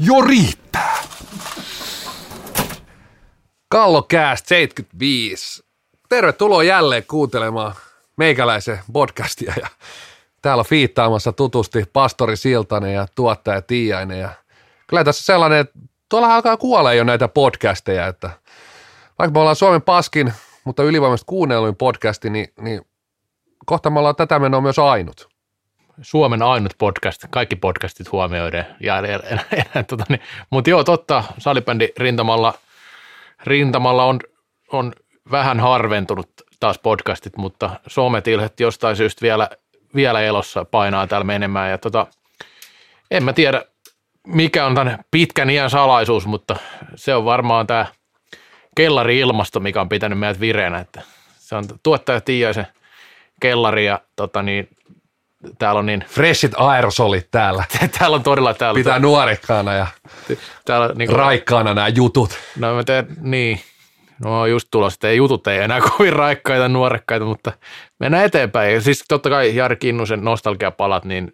Jo riittää. Kallokääst 75. Tervetuloa jälleen kuuntelemaan meikäläisen podcastia. Ja täällä on fiittaamassa tutusti pastori Siltanen ja tuottaja Tiainen. Ja kyllä tässä sellainen, että tuolla alkaa kuolee jo näitä podcasteja. Että vaikka me ollaan Suomen paskin, mutta ylivoimaisesti kuunnelluin podcasti, niin kohta me ollaan tätä menoa myös ainut. Suomen ainut podcast, kaikki podcastit huomioiden. Mutta joo, totta, salibändi rintamalla on vähän harventunut taas podcastit, mutta sometilhet jostain syystä vielä elossa painaa täällä menemään. Ja en mä tiedä, mikä on tämän pitkän iän salaisuus, mutta se on varmaan tämä kellari-ilmasto, mikä on pitänyt meidät vireenä. Että se on tuottaja Tiaisen kellari ja täällä on niin... Freshit aerosolit täällä. Täällä on todella... Täällä pitää täällä nuorekkaana ja täällä, niin raikkaana nämä jutut. No mä teen, niin. No just tulossa, ei jutut ei enää kovin raikkaita, nuorekkaita, mutta mennään eteenpäin. Ja siis totta kai Jari Kinnusen nostalgiapalat, niin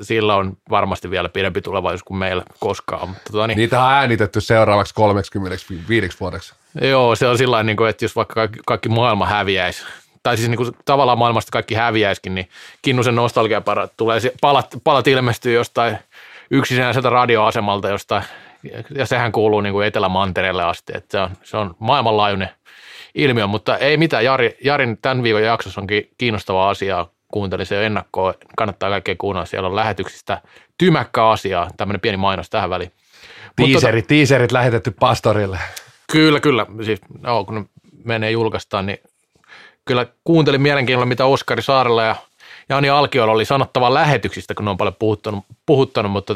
sillä on varmasti vielä pidempi tulevaisuus kuin meillä koskaan. Mutta niitä on äänitetty seuraavaksi 35 vuodeksi. Joo, se on sillä tavalla, että jos vaikka kaikki maailma häviäisi, tai siis niin tavallaan maailmasta kaikki häviäisikin, niin Kinnusen nostalgiapalat tulee, palat ilmestyy jostain yksinäiseltä radioasemalta jostain, ja sehän kuuluu niin kuin Etelä-Mantereelle asti, että se on maailmanlaajuinen ilmiö, mutta ei mitään, Jarin tämän viikon jaksossa onkin kiinnostavaa asiaa, kuuntelin se jo ennakkoon, kannattaa kaikkea kuunnella, siellä on lähetyksistä Tymäkkä-asiaa, tämmöinen pieni mainos tähän väliin. Tiiserit lähetetty pastorille. Kyllä, siis no, kun menee julkaistaan, niin kyllä kuuntelin mielenkiinnolla, mitä Oskari Saarella ja Jani Alkiolla oli sanottava lähetyksistä, kun on paljon puhuttanut mutta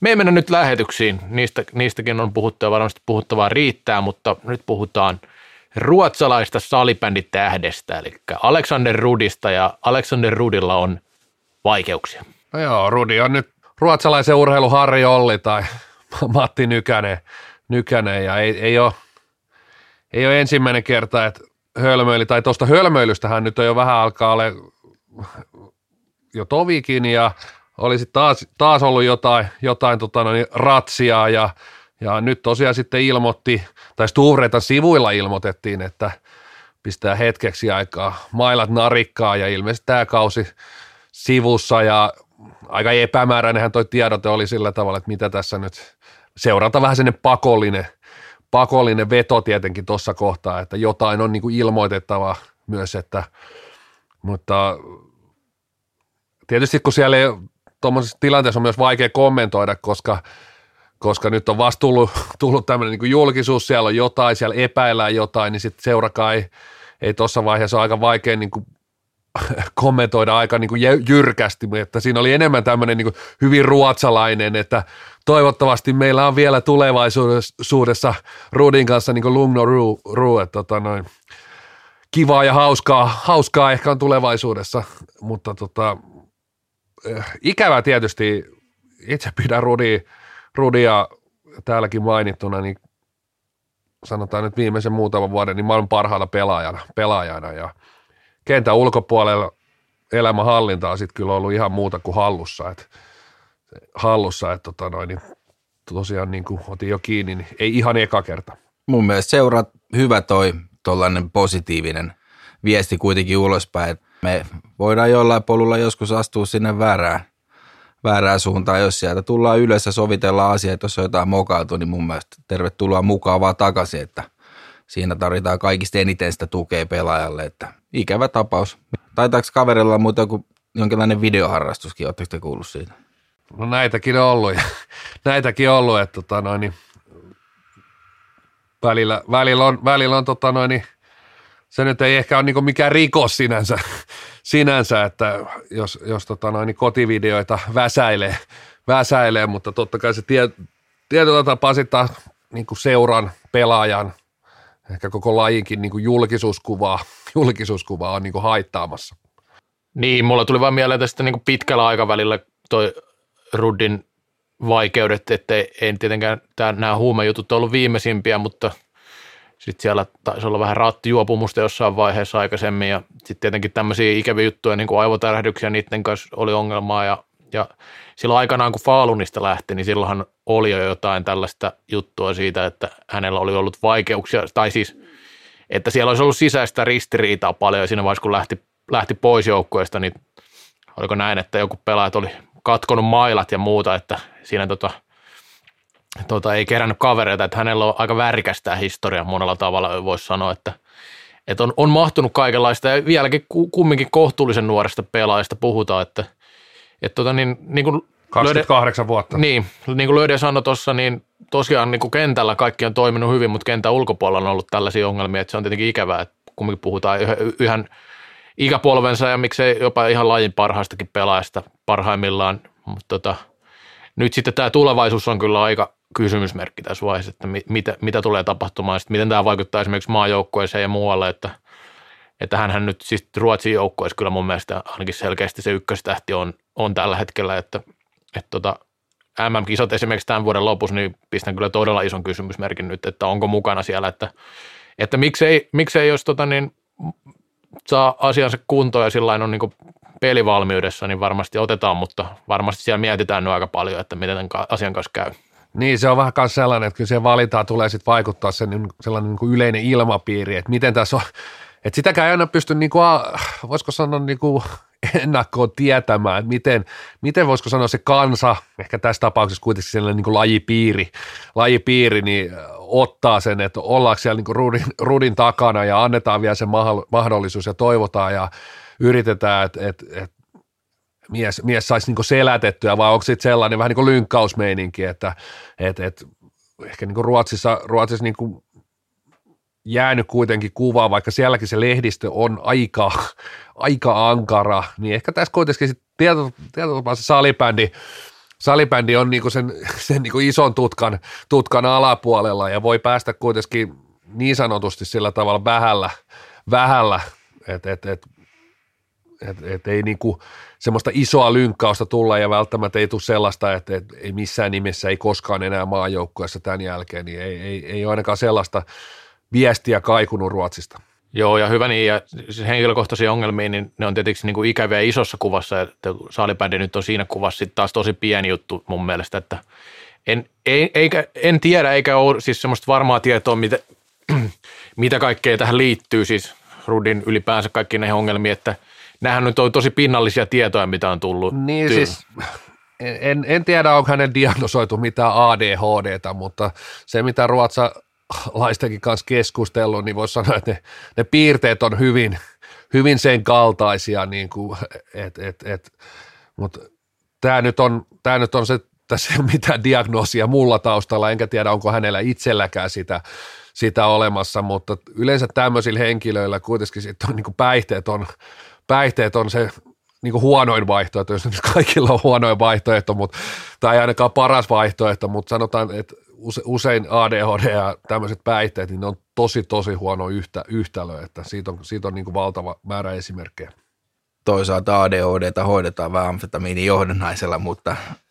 me ei mennä nyt lähetyksiin. Niistäkin on puhuttu ja varmasti puhuttavaa riittää, mutta nyt puhutaan ruotsalaista salibänditähdestä, eli Alexander Rudista, ja Alexander Rudilla on vaikeuksia. No joo, Rudi on nyt ruotsalaisen urheilun Harri Olli tai Matti Nykänen ja ei ole ensimmäinen kerta, että hölmöili, tai tuosta hölmöilystähän nyt on jo vähän alkaa olemaan jo tovikin, ja oli sitten taas ollut jotain ratsiaa, ja nyt tosiaan sitten ilmoitti, tai Stuhreitan sivuilla ilmoitettiin, että pistää hetkeksi aikaa mailat narikkaa, ja ilmeisesti tämä kausi sivussa, ja aika epämääräinenhän toi tiedote oli sillä tavalla, että mitä tässä nyt, seurata vähän sinne pakollinen veto tietenkin tuossa kohtaa, että jotain on niin kuin ilmoitettava myös, että mutta tietysti kun siellä ei, tuommoisessa tilanteessa on myös vaikea kommentoida, koska nyt on vasta tullut tämmöinen niin kuin julkisuus, siellä on jotain, siellä epäillään jotain, niin sitten seurakaan ei tuossa vaiheessa ole aika vaikea niin kuin kommentoida aika niin kuin jyrkästi, että siinä oli enemmän tämmöinen niin kuin hyvin ruotsalainen, että toivottavasti meillä on vielä tulevaisuudessa Rudin kanssa niin kuin Lugno Ruu, että kivaa ja hauskaa ehkä on tulevaisuudessa, mutta ikävä tietysti, itse pidän Rudia täälläkin mainittuna, niin sanotaan nyt viimeisen muutaman vuoden, niin maailman parhaana pelaajana ja kentän ulkopuolella elämänhallinta on sitten kyllä ollut ihan muuta kuin hallussa, että niin tosiaan niin kuin otin jo kiinni, niin ei ihan eka kerta. Mun mielestä seuraat hyvä toi tuollainen positiivinen viesti kuitenkin ulospäin. Me voidaan jollain polulla joskus astua sinne väärään suuntaan, jos sieltä tullaan yleensä sovitellaan asiaa, että jos on jotain mokautua, niin mun mielestä tervetuloa mukaan vaan takaisin, että siinä tarvitaan kaikista eniten sitä tukea pelaajalle, että ikävä tapaus. Taitaanko kaverilla muuta kuin jonkinlainen videoharrastuskin, ootteko te kuullut siitä? No näitäkin on ollut, että välillä on se nyt ei ehkä ole niin kuin mikään rikos sinänsä, että jos kotivideoita väsäilee, mutta totta kai se tietyllä tapaa sitä niin kuin seuran, pelaajan, ehkä koko lajinkin niin kuin julkisuuskuvaa on niin kuin haittaamassa. Niin, mulla tuli vaan mieleen tästä niin kuin pitkällä aikavälillä toi Rudin vaikeudet, että ei tietenkään nämä huumejutut on ollut viimeisimpiä, mutta sitten siellä taisi olla vähän rattijuopumusta jossain vaiheessa aikaisemmin ja sitten tietenkin tämmöisiä ikäviä juttuja, niin kuin aivotärähdyksiä, niiden kanssa oli ongelmaa ja Ja silloin aikanaan, kun Falunista lähti, niin silloinhan oli jo jotain tällaista juttua siitä, että hänellä oli ollut vaikeuksia, tai siis, että siellä olisi ollut sisäistä ristiriitaa paljon, ja siinä vaiheessa, kun lähti pois joukkueesta, niin oliko näin, että joku pelaajat oli katkonut mailat ja muuta, että siinä ei kerännyt kavereita, että hänellä on aika värikästä historiaa monella tavalla, voisi sanoa, että on mahtunut kaikenlaista, ja vieläkin kumminkin kohtuullisen nuoresta pelaajasta puhutaan, että niin kuin 28 vuotta. Niin kuin Löydä sanoi tuossa, niin tosiaan niin kuin kentällä kaikki on toiminut hyvin, mutta kentän ulkopuolella on ollut tällaisia ongelmia, että se on tietenkin ikävää, että kumminkin puhutaan yhden ikäpolvensa ja miksei jopa ihan lajin parhaistakin pelaajasta parhaimmillaan, mutta nyt sitten tämä tulevaisuus on kyllä aika kysymysmerkki tässä vaiheessa, että mitä tulee tapahtumaan, sitten miten tämä vaikuttaa esimerkiksi maajoukkueeseen ja muualle, että hänhän nyt siis Ruotsin joukkueessa kyllä mun mielestä ainakin selkeästi se ykköstähti on tällä hetkellä, että MM-kisat esimerkiksi tämän vuoden lopussa, niin pistän kyllä todella ison kysymysmerkin nyt, että onko mukana siellä, että miksei jos saa asiansa kuntoon ja sillain on niin kuin pelivalmiudessa, niin varmasti otetaan, mutta varmasti siellä mietitään nyt aika paljon, että miten tämän asian kanssa käy. Niin, se on vähän myös sellainen, että kyllä siihen valintaan tulee sitten vaikuttaa sellainen niin kuin yleinen ilmapiiri, että miten tässä on, että sitäkään ei aina pysty, niin kuin, voisiko sanoa niin kuin ennakkoon tietämään, että miten voisiko sanoa se kansa, ehkä tässä tapauksessa kuitenkin sellainen niin kuin lajipiiri niin ottaa sen, että ollaanko siellä niin kuin rudin takana ja annetaan vielä se mahdollisuus ja toivotaan ja yritetään, että mies saisi niinku selätettyä, vai onko sitten sellainen vähän niin kuin lynkkausmeininki, että ehkä niinku Ruotsissa niinku jäänyt kuitenkin kuvaa, vaikka sielläkin se lehdistö on aika ankara, niin ehkä tässä kuitenkin sitten tietotapaa se salibändi on niinku sen niinku ison tutkan alapuolella ja voi päästä kuitenkin niin sanotusti sillä tavalla vähällä, että ei niinku semmoista isoa lynkkausta tulla ja välttämättä ei tule sellaista, että ei missään nimessä, ei koskaan enää maajoukkueessa tämän jälkeen, niin ei ole ainakaan sellaista viestiä kaikunut Ruotsista. Joo, ja hyvä niin, ja henkilökohtaisia ongelmia, niin ne on tietysti niin kuin ikäviä isossa kuvassa, että saalibändi nyt on siinä kuvassa sitten taas tosi pieni juttu mun mielestä, että en tiedä, eikä ole siis semmoista varmaa tietoa, mitä kaikkea tähän liittyy, siis Rudin ylipäänsä kaikki näihin ongelmiin, että nämähän nyt on tosi pinnallisia tietoja, mitä on tullut. Niin siis, en tiedä, onko hänen diagnosoitu mitään ADHDta, mutta se, mitä ruotsalaistenkin kanssa keskustellut, niin voisi sanoa, että ne piirteet on hyvin sen kaltaisia. Niin kuin, mutta tämä nyt on se, että se ei ole mitään diagnoosia mulla taustalla, enkä tiedä, onko hänellä itselläkään sitä olemassa, mutta yleensä tämmöisillä henkilöillä kuitenkin sitten on, niin kuin päihteet on se niin kuin huonoin vaihtoehto, jos kaikilla on huonoin vaihtoehto, tai ainakaan paras vaihtoehto, mutta sanotaan, että usein ADHD ja tämmöiset päihteet, niin ne on tosi huono yhtälö, että siitä on niin kuin valtava määrä esimerkkejä. Toisaalta ADHDta hoidetaan vähän amfetamiinin johdonnaisella,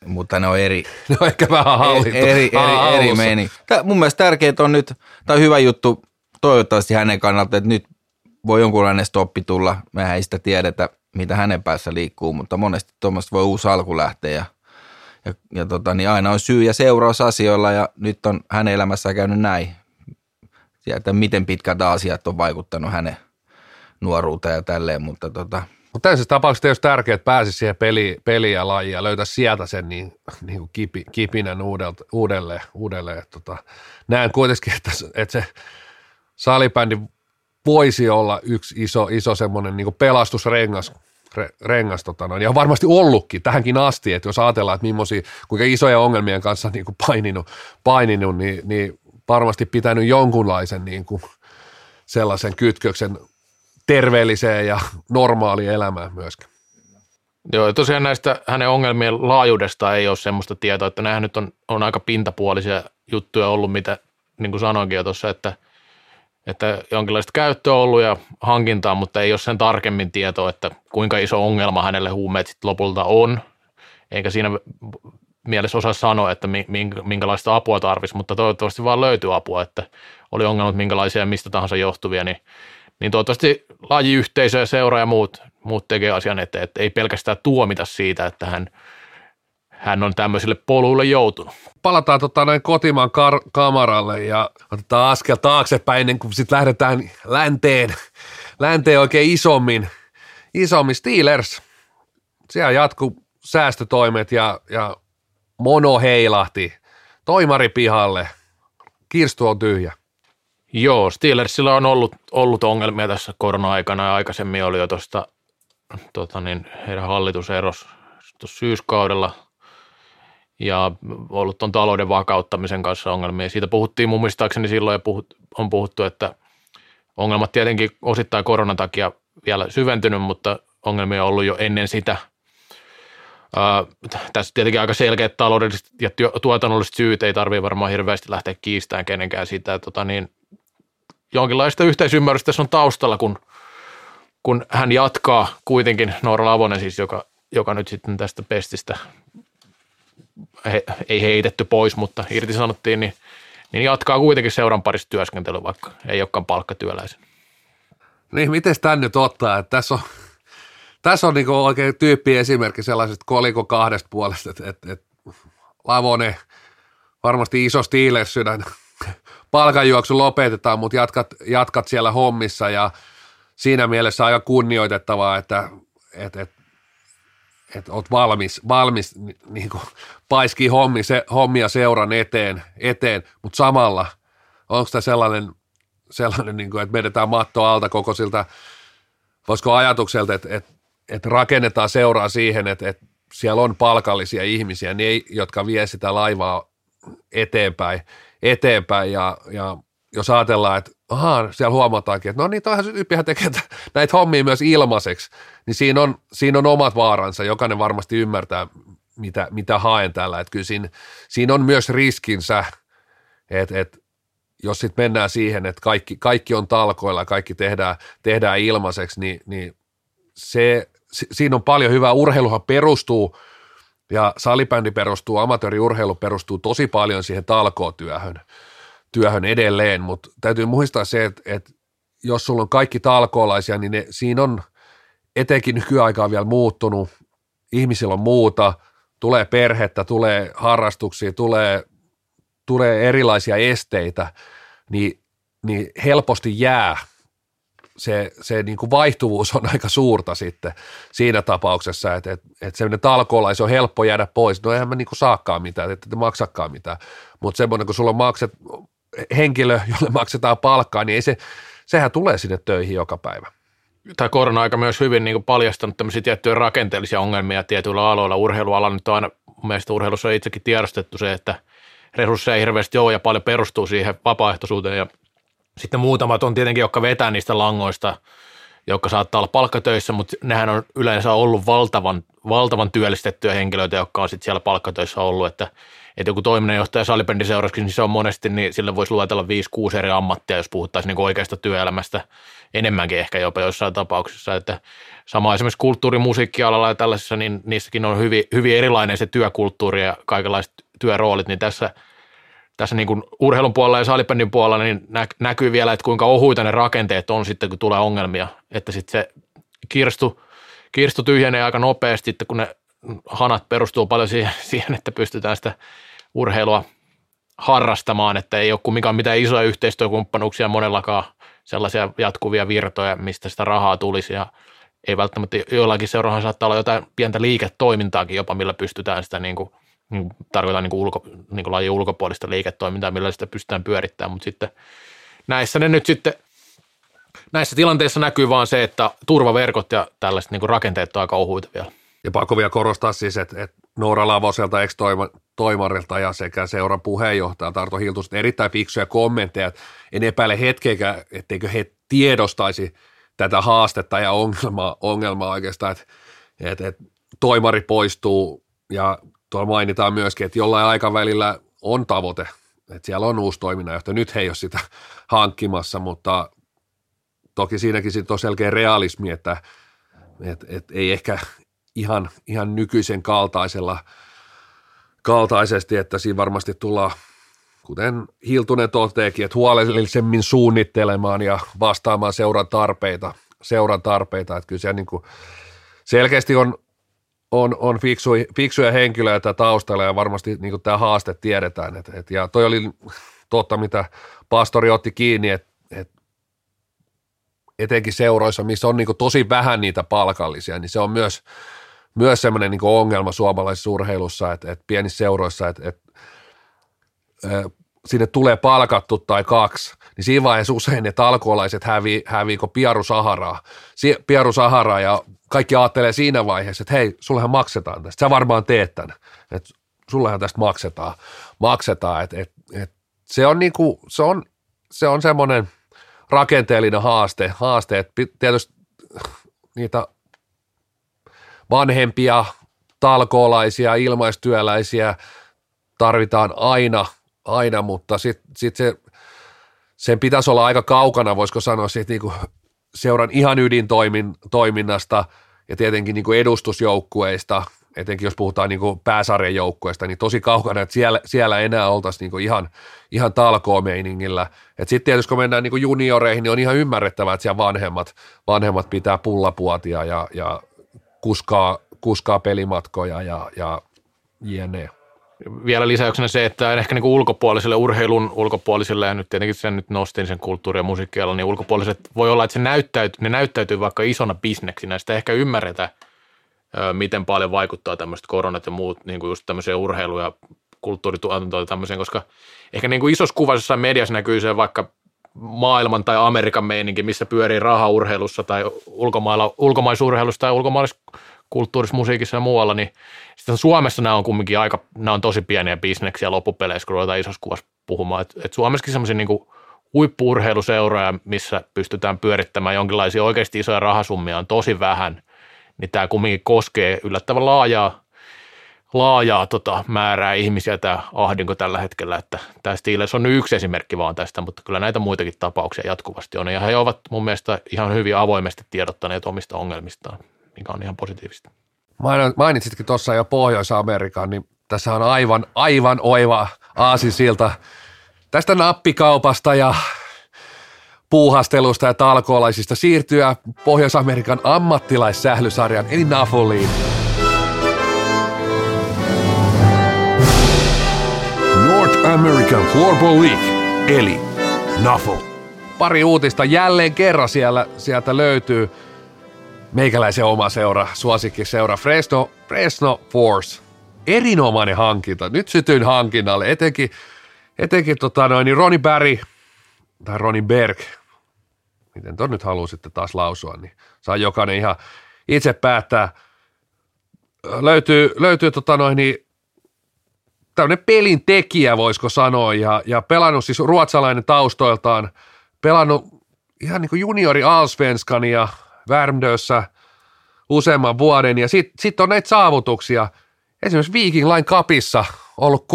mutta ne on eri. Ne on ehkä vähän hallittu. Eri meni. Mun mielestä tärkeintä on nyt, tai hyvä juttu toivottavasti hänen kannalta, että nyt voi jonkunlainen stoppi tulla. Mehän ei sitä tiedetä, mitä hänen päässä liikkuu, mutta monesti tuommoista voi uusi alku lähteä. Niin aina on syy ja seuraus asioilla ja nyt on hänen elämässään käynyt näin. Sieltä, miten pitkät asiat on vaikuttanut hänen nuoruuteen ja tälleen, mutta Mutta tässä tapauksessa olisi tärkeää, että pääsisi siihen peliin ja lajiin ja löytäisi sieltä sen niin kipinän uudelleen. Näen kuitenkin, että se salibändi voisi olla yksi iso semmoinen niin pelastusrengas ja varmasti ollutkin tähänkin asti, että jos ajatellaan, että millaisia, kuinka isoja ongelmien kanssa niin kuin paininut niin varmasti pitänyt jonkunlaisen niin kuin sellaisen kytköksen terveelliseen ja normaaliin elämään myöskin. Joo, ja tosiaan näistä hänen ongelmien laajuudesta ei ole semmoista tietoa, että nämähän nyt on aika pintapuolisia juttuja ollut, mitä niin kuin sanoinkin jo tuossa, että jonkinlaista käyttöä on ollut ja hankintaa, mutta ei ole sen tarkemmin tietoa, että kuinka iso ongelma hänelle huumeet sitten lopulta on, eikä siinä mielessä osaa sanoa, että minkälaista apua tarvitsisi, mutta toivottavasti vaan löytyy apua, että oli ongelmat minkälaisia mistä tahansa johtuvia, niin toivottavasti lajiyhteisö ja seura ja muut tekee asian eteen, että ei pelkästään tuomita siitä, että hän hän on tämmöisille poluille joutunut. Palataan näin kotimaan kamaralle ja otetaan askel taaksepäin ennen kuin sitten lähdetään länteen oikein isommin Steelers. Siellä jatkuu säästötoimet ja Mono heilahti toimari pihalle. Kirstu on tyhjä. Joo, Steelersillä on ollut ongelmia tässä korona-aikana ja aikaisemmin oli jo tuosta heidän hallituseros syyskaudella ja ollut tuon talouden vakauttamisen kanssa ongelmia. Siitä puhuttiin mun muistaakseni silloin ja on puhuttu, että ongelmat tietenkin osittain koronan takia vielä syventynyt, mutta ongelmia on ollut jo ennen sitä. Tässä tietenkin aika selkeät taloudelliset ja tuotannolliset syyt, ei tarvitse varmaan hirveästi lähteä kiistämään kenenkään sitä. Jonkinlaista yhteisymmärrystä tässä on taustalla, kun hän jatkaa kuitenkin, Noora Lavonen siis, joka nyt sitten tästä pestistä ei heitetty pois, mutta irtisanottiin, niin jatkaa kuitenkin seuran parissa työskentelyä, vaikka ei olekaan palkkatyöläisen. Niin, miten tämän nyt ottaa, että tässä on niin oikein tyyppiesimerkki sellaisesta kolikon kahdesta puolesta, että Lavonen, varmasti iso Steelers sydän, palkanjuoksu lopetetaan, mutta jatkat siellä hommissa ja siinä mielessä aika kunnioitettavaa, että olet valmis niin kuin paiskii hommia seuran eteen, mutta samalla onko tämä sellainen niin kuin, että vedetään matto alta koko siltä, voisiko ajatukselta, että rakennetaan seuraa siihen, että siellä on palkallisia ihmisiä, niin jotka vie sitä laivaa eteenpäin ja jos ajatellaan, että siellä huomataankin, että no niin, toihan yppihän tekee näitä hommia myös ilmaiseksi, niin siinä on omat vaaransa, jokainen varmasti ymmärtää, mitä haen täällä, että kyllä siinä on myös riskinsä, että jos sitten mennään siihen, että kaikki on talkoilla, kaikki tehdään ilmaiseksi, niin siinä on paljon hyvää. Urheiluhan perustuu ja salibändi perustuu, amatööriurheilu perustuu tosi paljon siihen talkootyöhön edelleen, mutta täytyy muistaa se, että jos sulla on kaikki talkoolaisia, niin siinä on etenkin nykyaikaan vielä muuttunut, ihmisillä on muuta, tulee perhettä, tulee harrastuksia, tulee erilaisia esteitä, niin helposti jää. Se niin kuin vaihtuvuus on aika suurta sitten siinä tapauksessa, että sellainen talkoolais on helppo jäädä pois. No eihän mä niin kuin saakaan mitään, että maksakaan mitään. Mutta semmoinen, kun sulla on henkilö, jolle maksetaan palkkaa, niin sehän tulee sinne töihin joka päivä. Tämä korona-aika myös hyvin niin kuin paljastanut tämmöisiä tiettyjä rakenteellisia ongelmia tietyillä aloilla. Urheilualalla nyt on aina, mun mielestä urheilussa on itsekin tiedostettu se, että resursseja hirveästi ja paljon perustuu siihen vapaaehtoisuuteen ja sitten muutamat on tietenkin, jotka vetää niistä langoista, jotka saattaa olla palkkatöissä, mutta nehän on yleensä ollut valtavan työllistettyjä henkilöitä, jotka on sitten siellä palkkatöissä ollut, että joku toiminnanjohtaja salibändiseurassakin, niin se on monesti, niin sille voisi luetella 5-6 eri ammattia, jos puhuttaisiin niin kuin oikeasta työelämästä, enemmänkin ehkä jopa joissain tapauksissa, että sama esimerkiksi kulttuurimusiikkialalla ja tällaisissa, niin niissäkin on hyvin erilainen se työkulttuuri ja kaikenlaiset työroolit, niin tässä niin kuin urheilun puolella ja salibändin puolella niin näkyy vielä, että kuinka ohuita ne rakenteet on sitten, kun tulee ongelmia. Että sitten se kirstu tyhjenee aika nopeasti, että kun ne hanat perustuu paljon siihen, että pystytään sitä urheilua harrastamaan, että ei ole kumminkaan mitään isoja yhteistyökumppanuuksia monellakaan, sellaisia jatkuvia virtoja, mistä sitä rahaa tulisi ja ei välttämättä joillakin seurahan saattaa olla jotain pientä liiketoimintaakin jopa, millä pystytään sitä niin kuin tarkoitan niin kuin lajin ulkopuolista liiketoimintaa, millä sitä pystytään pyörittämään, mutta sitten näissä tilanteissa näkyy vaan se, että turvaverkot ja tällaiset niin kuin rakenteet on aika ohuita vielä. Ja pakko vielä korostaa siis, että Noora Lavoselta, ex-toimarilta ja sekä seuran puheenjohtaja Tarto Hiltusen erittäin fiksuja kommentteja, en epäile hetkeäkään, etteikö he tiedostaisi tätä haastetta ja ongelmaa oikeastaan, että toimari poistuu ja tuolla mainitaan myöskin, että jollain aikavälillä on tavoite, että siellä on uusi toiminnanjohtaja. Nyt he ei ole sitä hankkimassa, mutta toki siinäkin sitten on selkeä realismi, että ei ehkä ihan nykyisen kaltaisesti, että siinä varmasti tullaan, kuten Hiltunen toteekin, että huolellisemmin suunnittelemaan ja vastaamaan seuran tarpeita. Että kyllä siellä niin kuin selkeästi on on fiksuja henkilöitä taustalla ja varmasti niin kuin tämä haaste tiedetään. Ja toi oli totta, mitä pastori otti kiinni, että etenkin seuroissa, missä on niin kuin tosi vähän niitä palkallisia, niin se on myös sellainen niin kuin ongelma suomalaisessa urheilussa, että pienissä seuroissa, että sinne tulee palkattu tai kaksi, niin siinä vaiheessa usein ne talkoolaiset häviikö Pieru Saharaa ja kaikki ajattelee siinä vaiheessa, että hei, sullehan maksetaan tästä, sä varmaan teet tämän, että sullehan tästä maksetaan, että se on niin kuin, se on semmoinen rakenteellinen haaste, että tietysti niitä vanhempia, talkoolaisia, ilmaistyöläisiä tarvitaan aina, mutta sit sen pitäisi olla aika kaukana, voisiko sanoa, siitä niinku seuran ihan ydintoiminnasta ja tietenkin niinku edustusjoukkueista, etenkin jos puhutaan niinku pääsarjajoukkueista, niin tosi kaukana, että siellä enää oltaisiin niinku ihan talkoomeiningillä. Sitten tietysti kun mennään niinku junioreihin, niin on ihan ymmärrettävää, että siellä vanhemmat pitää pullapuotia ja kuskaa pelimatkoja ja jne. Vielä lisäyksenä se, että ehkä niin kuin ulkopuolisille, urheilun ulkopuolisille, ja nyt tietenkin sen nyt nostin sen kulttuuri- ja musiikkialan, niin ulkopuoliset voi olla, että ne näyttäytyy vaikka isona bisneksinä. Sitä ehkä ymmärretä, miten paljon vaikuttaa tämmöiset koronat ja muut, niin kuin just tämmöiseen urheilu- ja kulttuurituotantoon tämmöiseen, koska ehkä niin kuin isossa kuvassa mediassa näkyy se vaikka maailman tai Amerikan meininki, missä pyörii raha urheilussa tai ulkomaisurheilussa tai ulkomaalaiskulttuurissa, musiikissa ja muualla, niin sitten Suomessa nämä on kumminkin nämä on tosi pieniä bisneksiä loppupeleissä, kun ruvetaan isossa kuvassa puhumaan. Et Suomessakin sellaisia niin huippu-urheiluseuroja, missä pystytään pyörittämään jonkinlaisia oikeasti isoja rahasummia, on tosi vähän, niin tämä kumminkin koskee yllättävän laajaa määrää ihmisiä tämä ahdinko tällä hetkellä, että tämä Steelers on yksi esimerkki vaan tästä, mutta kyllä näitä muitakin tapauksia jatkuvasti on, ja he ovat mun mielestä ihan hyvin avoimesti tiedottaneet omista ongelmistaan, mikä on ihan positiivista. Mainitsitkin tuossa jo Pohjois-Amerikan, niin tässä on aivan oiva aasinsilta tästä nappikaupasta ja puuhastelusta ja talkoolaisista siirtyä Pohjois-Amerikan ammattilaissählysarjan eli NAFLiin. American Floorball League, eli NAFL. Pari uutista jälleen kerran sieltä löytyy meikäläisen oma seura, suosikkiseura Fresno Force. Erinomainen hankinta, nyt sytyin hankinnalle, etenkin Roni Berry tai Roni Berg, miten ton nyt haluaa sitten taas lausua, niin saa jokainen ihan itse päättää. Löytyy tämmöinen pelin tekijä, voisiko sanoa, ja pelannut siis ruotsalainen taustoiltaan, pelannut ihan niin kuin juniori Allsvenskan ja Värmdössä useamman vuoden, ja sit on näitä saavutuksia, esimerkiksi Viking Line Cupissa ollut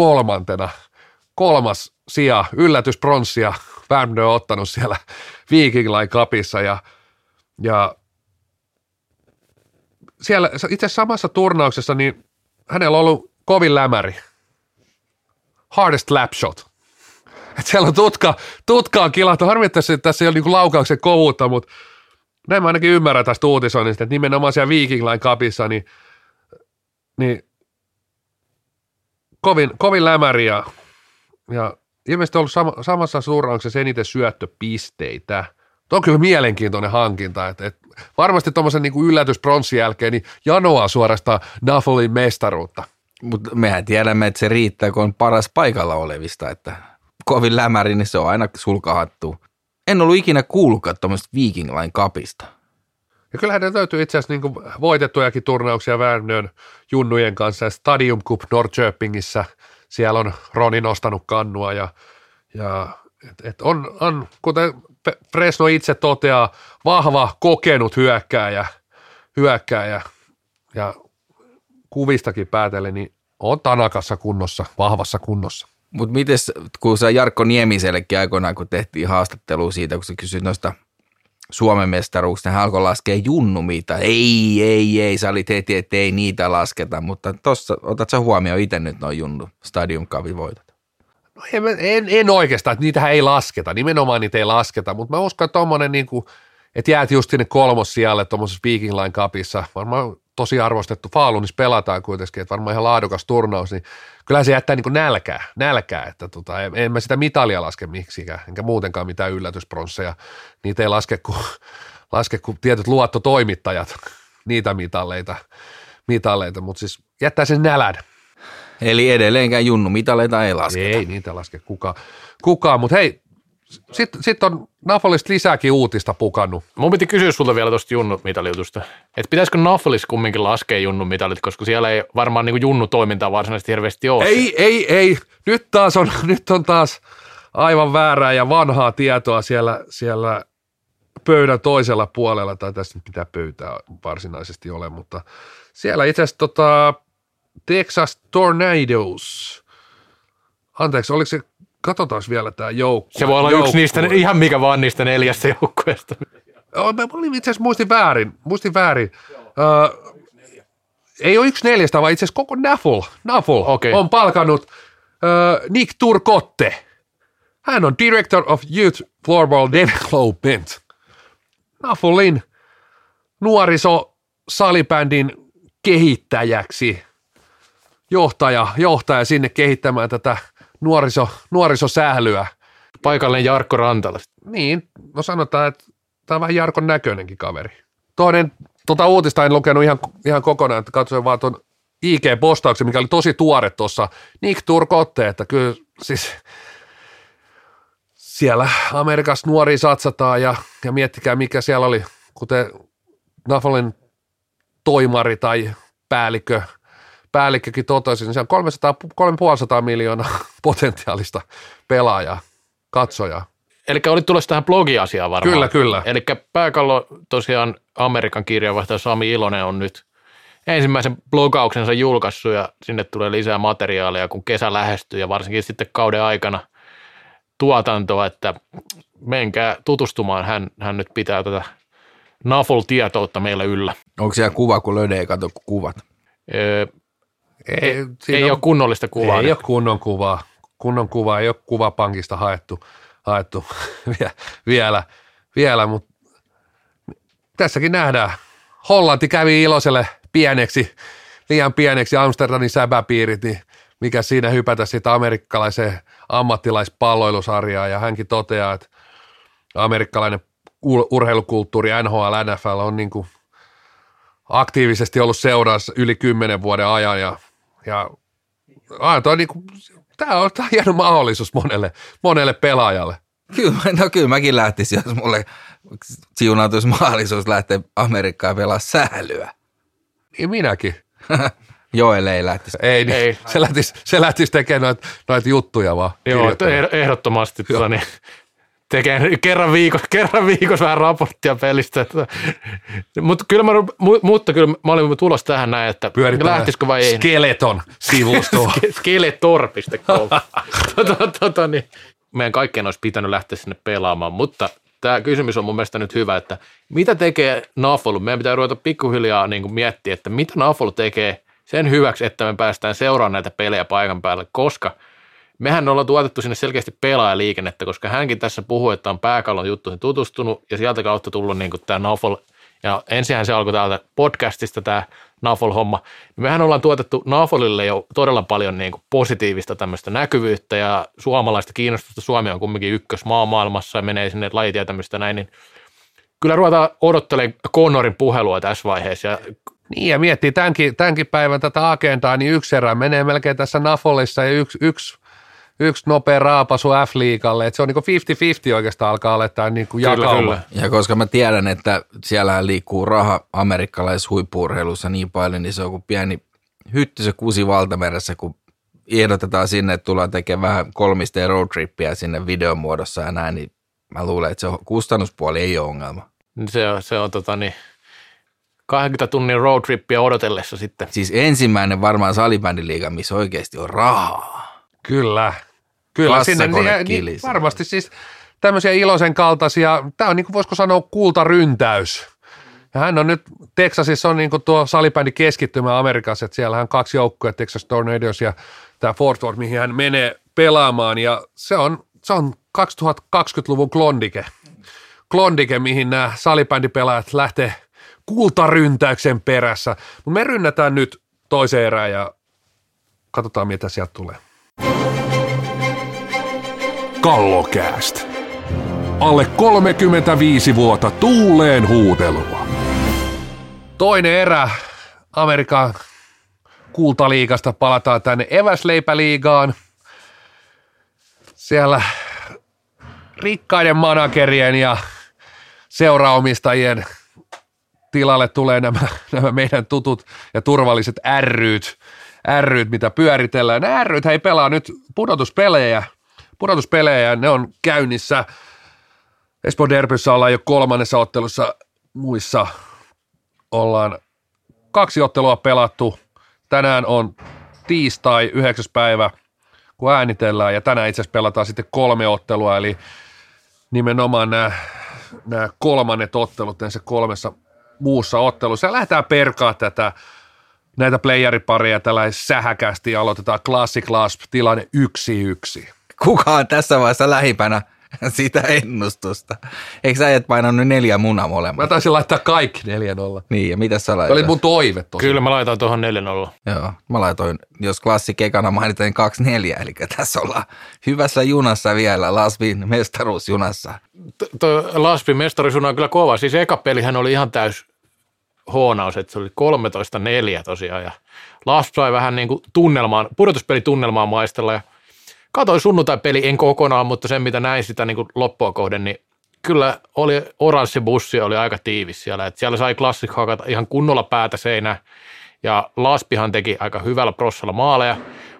kolmas sija, yllätyspronssia Värmdö on ottanut siellä Viking Line Cupissa, ja siellä itse samassa turnauksessa, niin hänellä on ollut kovin lämäri, hardest lap shot. Että siellä on tutkaan kilattu. Harmi, että tässä ei ole niinku laukauksen kovuutta, mutta näin mä ainakin ymmärrän tästä uutisoinnista, että nimenomaan siellä Viking Line Cupissa, niin kovin lämäri ja ilmeisesti on ollut samassa suurauksessa eniten syöttöpisteitä. On kyllä mielenkiintoinen hankinta, että varmasti tuommoisen niinku yllätyspronssin jälkeen niin janoaa suorastaan NAFLin mestaruutta. Mutta mehän tiedämme, että se riittää, kun on paras paikalla olevista, että kovin lämäri, niin se on aina sulkahattu. En ollut ikinä kuullutkaan tuommoista Viking Line Cupista. Ja kyllähän ne löytyy itse asiassa niinku voitettujakin turnauksia Värmdön junnujen kanssa. Stadium Cup Norrköpingissä, siellä on Roni nostanut kannua ja et on, kuten Fresno itse toteaa, vahva kokenut hyökkääjä ja kuvistakin päätellen, niin on Tanakassa kunnossa, vahvassa kunnossa. Mutta mites, kun sä Jarkko Niemisellekin aikoinaan, kun tehtiin haastattelua siitä, kun sä kysyit noista Suomen mestaruuksista, hän alkoi laskea junnumiita. Ei, sä olit heti, että ei niitä lasketa, mutta tossa, otat sä huomioon itse nyt noin junnu Stadium Cupin voitot? No en oikeastaan, että niitähän ei lasketa, nimenomaan niitä ei lasketa, mutta mä uskon, että tommonen niinku, että jäät just sinne kolmossijalle tuommoisessa Viking Line Cupissa, varmaan tosi arvostettu Falunissa pelataan kuitenkin, että varmaan ihan laadukas turnaus, niin kyllä se jättää niin kuin nälkää, että en mä sitä mitalia laske miksikään, enkä muutenkaan mitään yllätyspronsseja, niitä ei laske kuin tietyt luottotoimittajat, niitä mitalleita, mutta siis jättää sen nälän. Eli edelleenkään Junnu mitaleita ei lasketa. Ei niitä laske kukaan, mutta hei, Sitten on Nafolista lisääkin uutista pukannut. Mun piti kysyä sulta vielä tuosta junnut mitaliutusta. Että pitäisikö Nafolissa kumminkin laskea junnut mitalit, koska siellä ei varmaan niin junnu toimintaa varsinaisesti hirveästi ole. Ei. Nyt on taas aivan väärää ja vanhaa tietoa siellä pöydän toisella puolella, tai tässä pitää pöytää varsinaisesti ole, mutta siellä itse asiassa Texas Tornados. Anteeksi, oliko se... Katsotaan vielä tämä joukkue. Se voi olla yksi niistä, ihan mikä vaan niistä neljästä joukkueesta. Mä olin itse asiassa muistin väärin. Ei ole yksi neljästä, vaan itse asiassa koko Nafol okay. On palkannut Nick Turcotte. Hän on Director of Youth Floorball Development. Nafolin nuorisosalibändin kehittäjäksi. Johtaja sinne kehittämään tätä nuorisosählyä. Paikallinen Jarkko Rantala. Niin, no sanotaan, että tämä on vähän Jarkon näköinenkin kaveri. Toinen, uutista en lukenut ihan kokonaan, että katsoin vaan tuon IG-postauksen, mikä oli tosi tuore tuossa Nick Turcotte, että kyllä siis siellä Amerikassa nuoria satsataan ja miettikää mikä siellä oli, kuten Nafolin toimari tai päällikkökin totesi, niin se on 350 miljoonaa potentiaalista pelaajaa, katsojaa. Eli oli tulossa tähän blogiasiaan varmaan. Kyllä. Eli pääkallo tosiaan Amerikan kirjeenvaihtaja Sami Ilonen on nyt ensimmäisen blogauksensa julkaissut ja sinne tulee lisää materiaalia, kun kesä lähestyy ja varsinkin sitten kauden aikana tuotantoa, että menkää tutustumaan, hän nyt pitää tätä Nafol-tietoutta meillä yllä. Onko siellä kuva, kun löydä ei kato kuvat? Ei ole kunnollista kuvaa. Ei ole kunnon kuvaa, ei ole kuvapankista haettu vielä, mutta tässäkin nähdään. Hollanti kävi Iloselle liian pieneksi Amsterdamin säbäpiirit, niin mikä siinä hypätä sitä amerikkalaiseen ammattilaispalloilusarjaan, ja hänkin toteaa, että amerikkalainen urheilukulttuuri NHL, NFL on niin kuin aktiivisesti ollut seurassa yli 10 vuoden ajan ja tämä on hieno mahdollisuus monelle pelaajalle. Kyllä mäkin lähtisin, jos mulle siunautuisi mahdollisuus lähteä Amerikkaan pelaa sählyä. Niin minäkin. Joelle ei lähtisi. Ei. Se lähtisi tekemään noita juttuja vaan. Joo, ehdottomasti. Tekee kerran viikossa vähän raporttia pelistä. Mutta kyllä mä olin tulossa tähän näin, että lähtisikö vai ei. Skeleton sivustoa. Skeletor.com. Meidän kaikkien olisi pitänyt lähteä sinne pelaamaan, mutta tämä kysymys on mun mielestä nyt hyvä, että mitä tekee Nafol? Meidän pitää ruveta pikkuhiljaa niin kuin miettiä, että mitä Nafol tekee sen hyväksi, että me päästään seuraamaan näitä pelejä paikan päällä, koska mehän ollaan tuotettu sinne selkeästi pelaajaliikennettä, koska hänkin tässä puhuu, että on pääkallon juttuihin tutustunut ja sieltä kautta tullut niin kuin tämä Nafol. Ja ensinhän se alkoi täältä podcastista tämä Nafol-homma. Mehän ollaan tuotettu Nafolille jo todella paljon niin kuin positiivista tämmöistä näkyvyyttä ja suomalaista kiinnostusta. Suomi on kumminkin ykkösmaa maailmassa ja menee sinne lajitietämystä näin. Niin kyllä ruvetaan odottelemaan Connorin puhelua tässä vaiheessa. Niin ja miettii tämänkin päivän tätä agendaa, niin yksi erä menee melkein tässä Nafolissa ja yksi nopea raapasu F-liigalle, että se on niin 50-50 oikeastaan alkaa alettaa niin jakauma. Ja koska mä tiedän, että siellä liikkuu raha amerikkalaishuippu-urheilussa niin paljon, niin se on kuin pieni hyttysä kusi valtameressä, kun ehdotetaan sinne, että tullaan tekemään vähän 3D roadtrippiä sinne videon muodossa ja näin, niin mä luulen, että se kustannuspuoli ei ole ongelma. Se on 20 tunnin roadtrippiä odotellessa sitten. Siis ensimmäinen varmaan salibändiliiga, missä oikeasti on rahaa. Kyllä. Sinne, niin, varmasti siis tämmöisiä Ilosen kaltaisia, tämä on niin kuin voisiko sanoa kultaryntäys. Ja hän on nyt, Texasissa on niin kuin tuo salibändi keskittymä Amerikassa, että siellä on kaksi joukkoja, Texas Tornados ja tämä Fort Worth, mihin hän menee pelaamaan. Ja se on 2020-luvun klondike, mihin nämä salibändipelaajat lähtee kultaryntäyksen perässä. Me rynnätään nyt toiseen erään ja katsotaan, mitä sieltä tulee. Kallokääst. Alle 35 vuotta tuuleen huutelua. Toinen erä Amerikan kultaliigasta palataan tänne Eväsleipäliigaan. Siellä rikkaiden managerien ja seuraomistajien tilalle tulee nämä meidän tutut ja turvalliset ryt, mitä pyöritellään. Nämä ryt ei pelaa nyt pudotuspelejä, ne on käynnissä. Espoo derbyssä ollaan jo kolmannessa ottelussa, muissa ollaan 2 ottelua pelattu. Tänään on tiistai 9. päivä, kun äänitellään, ja tänään itse asiassa pelataan sitten 3 ottelua, eli nimenomaan nämä kolmannet ottelut ensin 3 muussa ottelussa. Ja lähdetään perkaa näitä playeripareja tällainen sähäkästi, ja aloitetaan Classic Lasp, tilanne 1-1. Kuka on tässä vaiheessa lähipänä sitä ennustusta? Eikö sä et painanut 4 munaa molemmat? Mä taisin laittaa kaikki 4-0. Niin, ja mitä sä laitat? Oli mun toive tosiaan. Kyllä mä laitoin tuohon 4-0. Joo, mä laitoin, jos klassik ekana mainitin 2-4, eli tässä ollaan hyvässä junassa vielä, Laspin mestaruusjunassa. Laspin mestaruusjuna on kyllä kova. Siis eka pelihän oli ihan täys hoonaus, että se oli 13-4 tosiaan, ja Lasp sai vähän niin kuin tunnelmaan, pudotuspelitunnelmaan maistella, ja katoin sunnuntai-peli, en kokonaan, mutta sen mitä näin sitä niin kuin loppua kohden, niin kyllä oli oranssibussi oli aika tiivis siellä. Et siellä sai Classic hakata ihan kunnolla päätä seinään ja Laspihan teki aika hyvällä prossalla maaleja.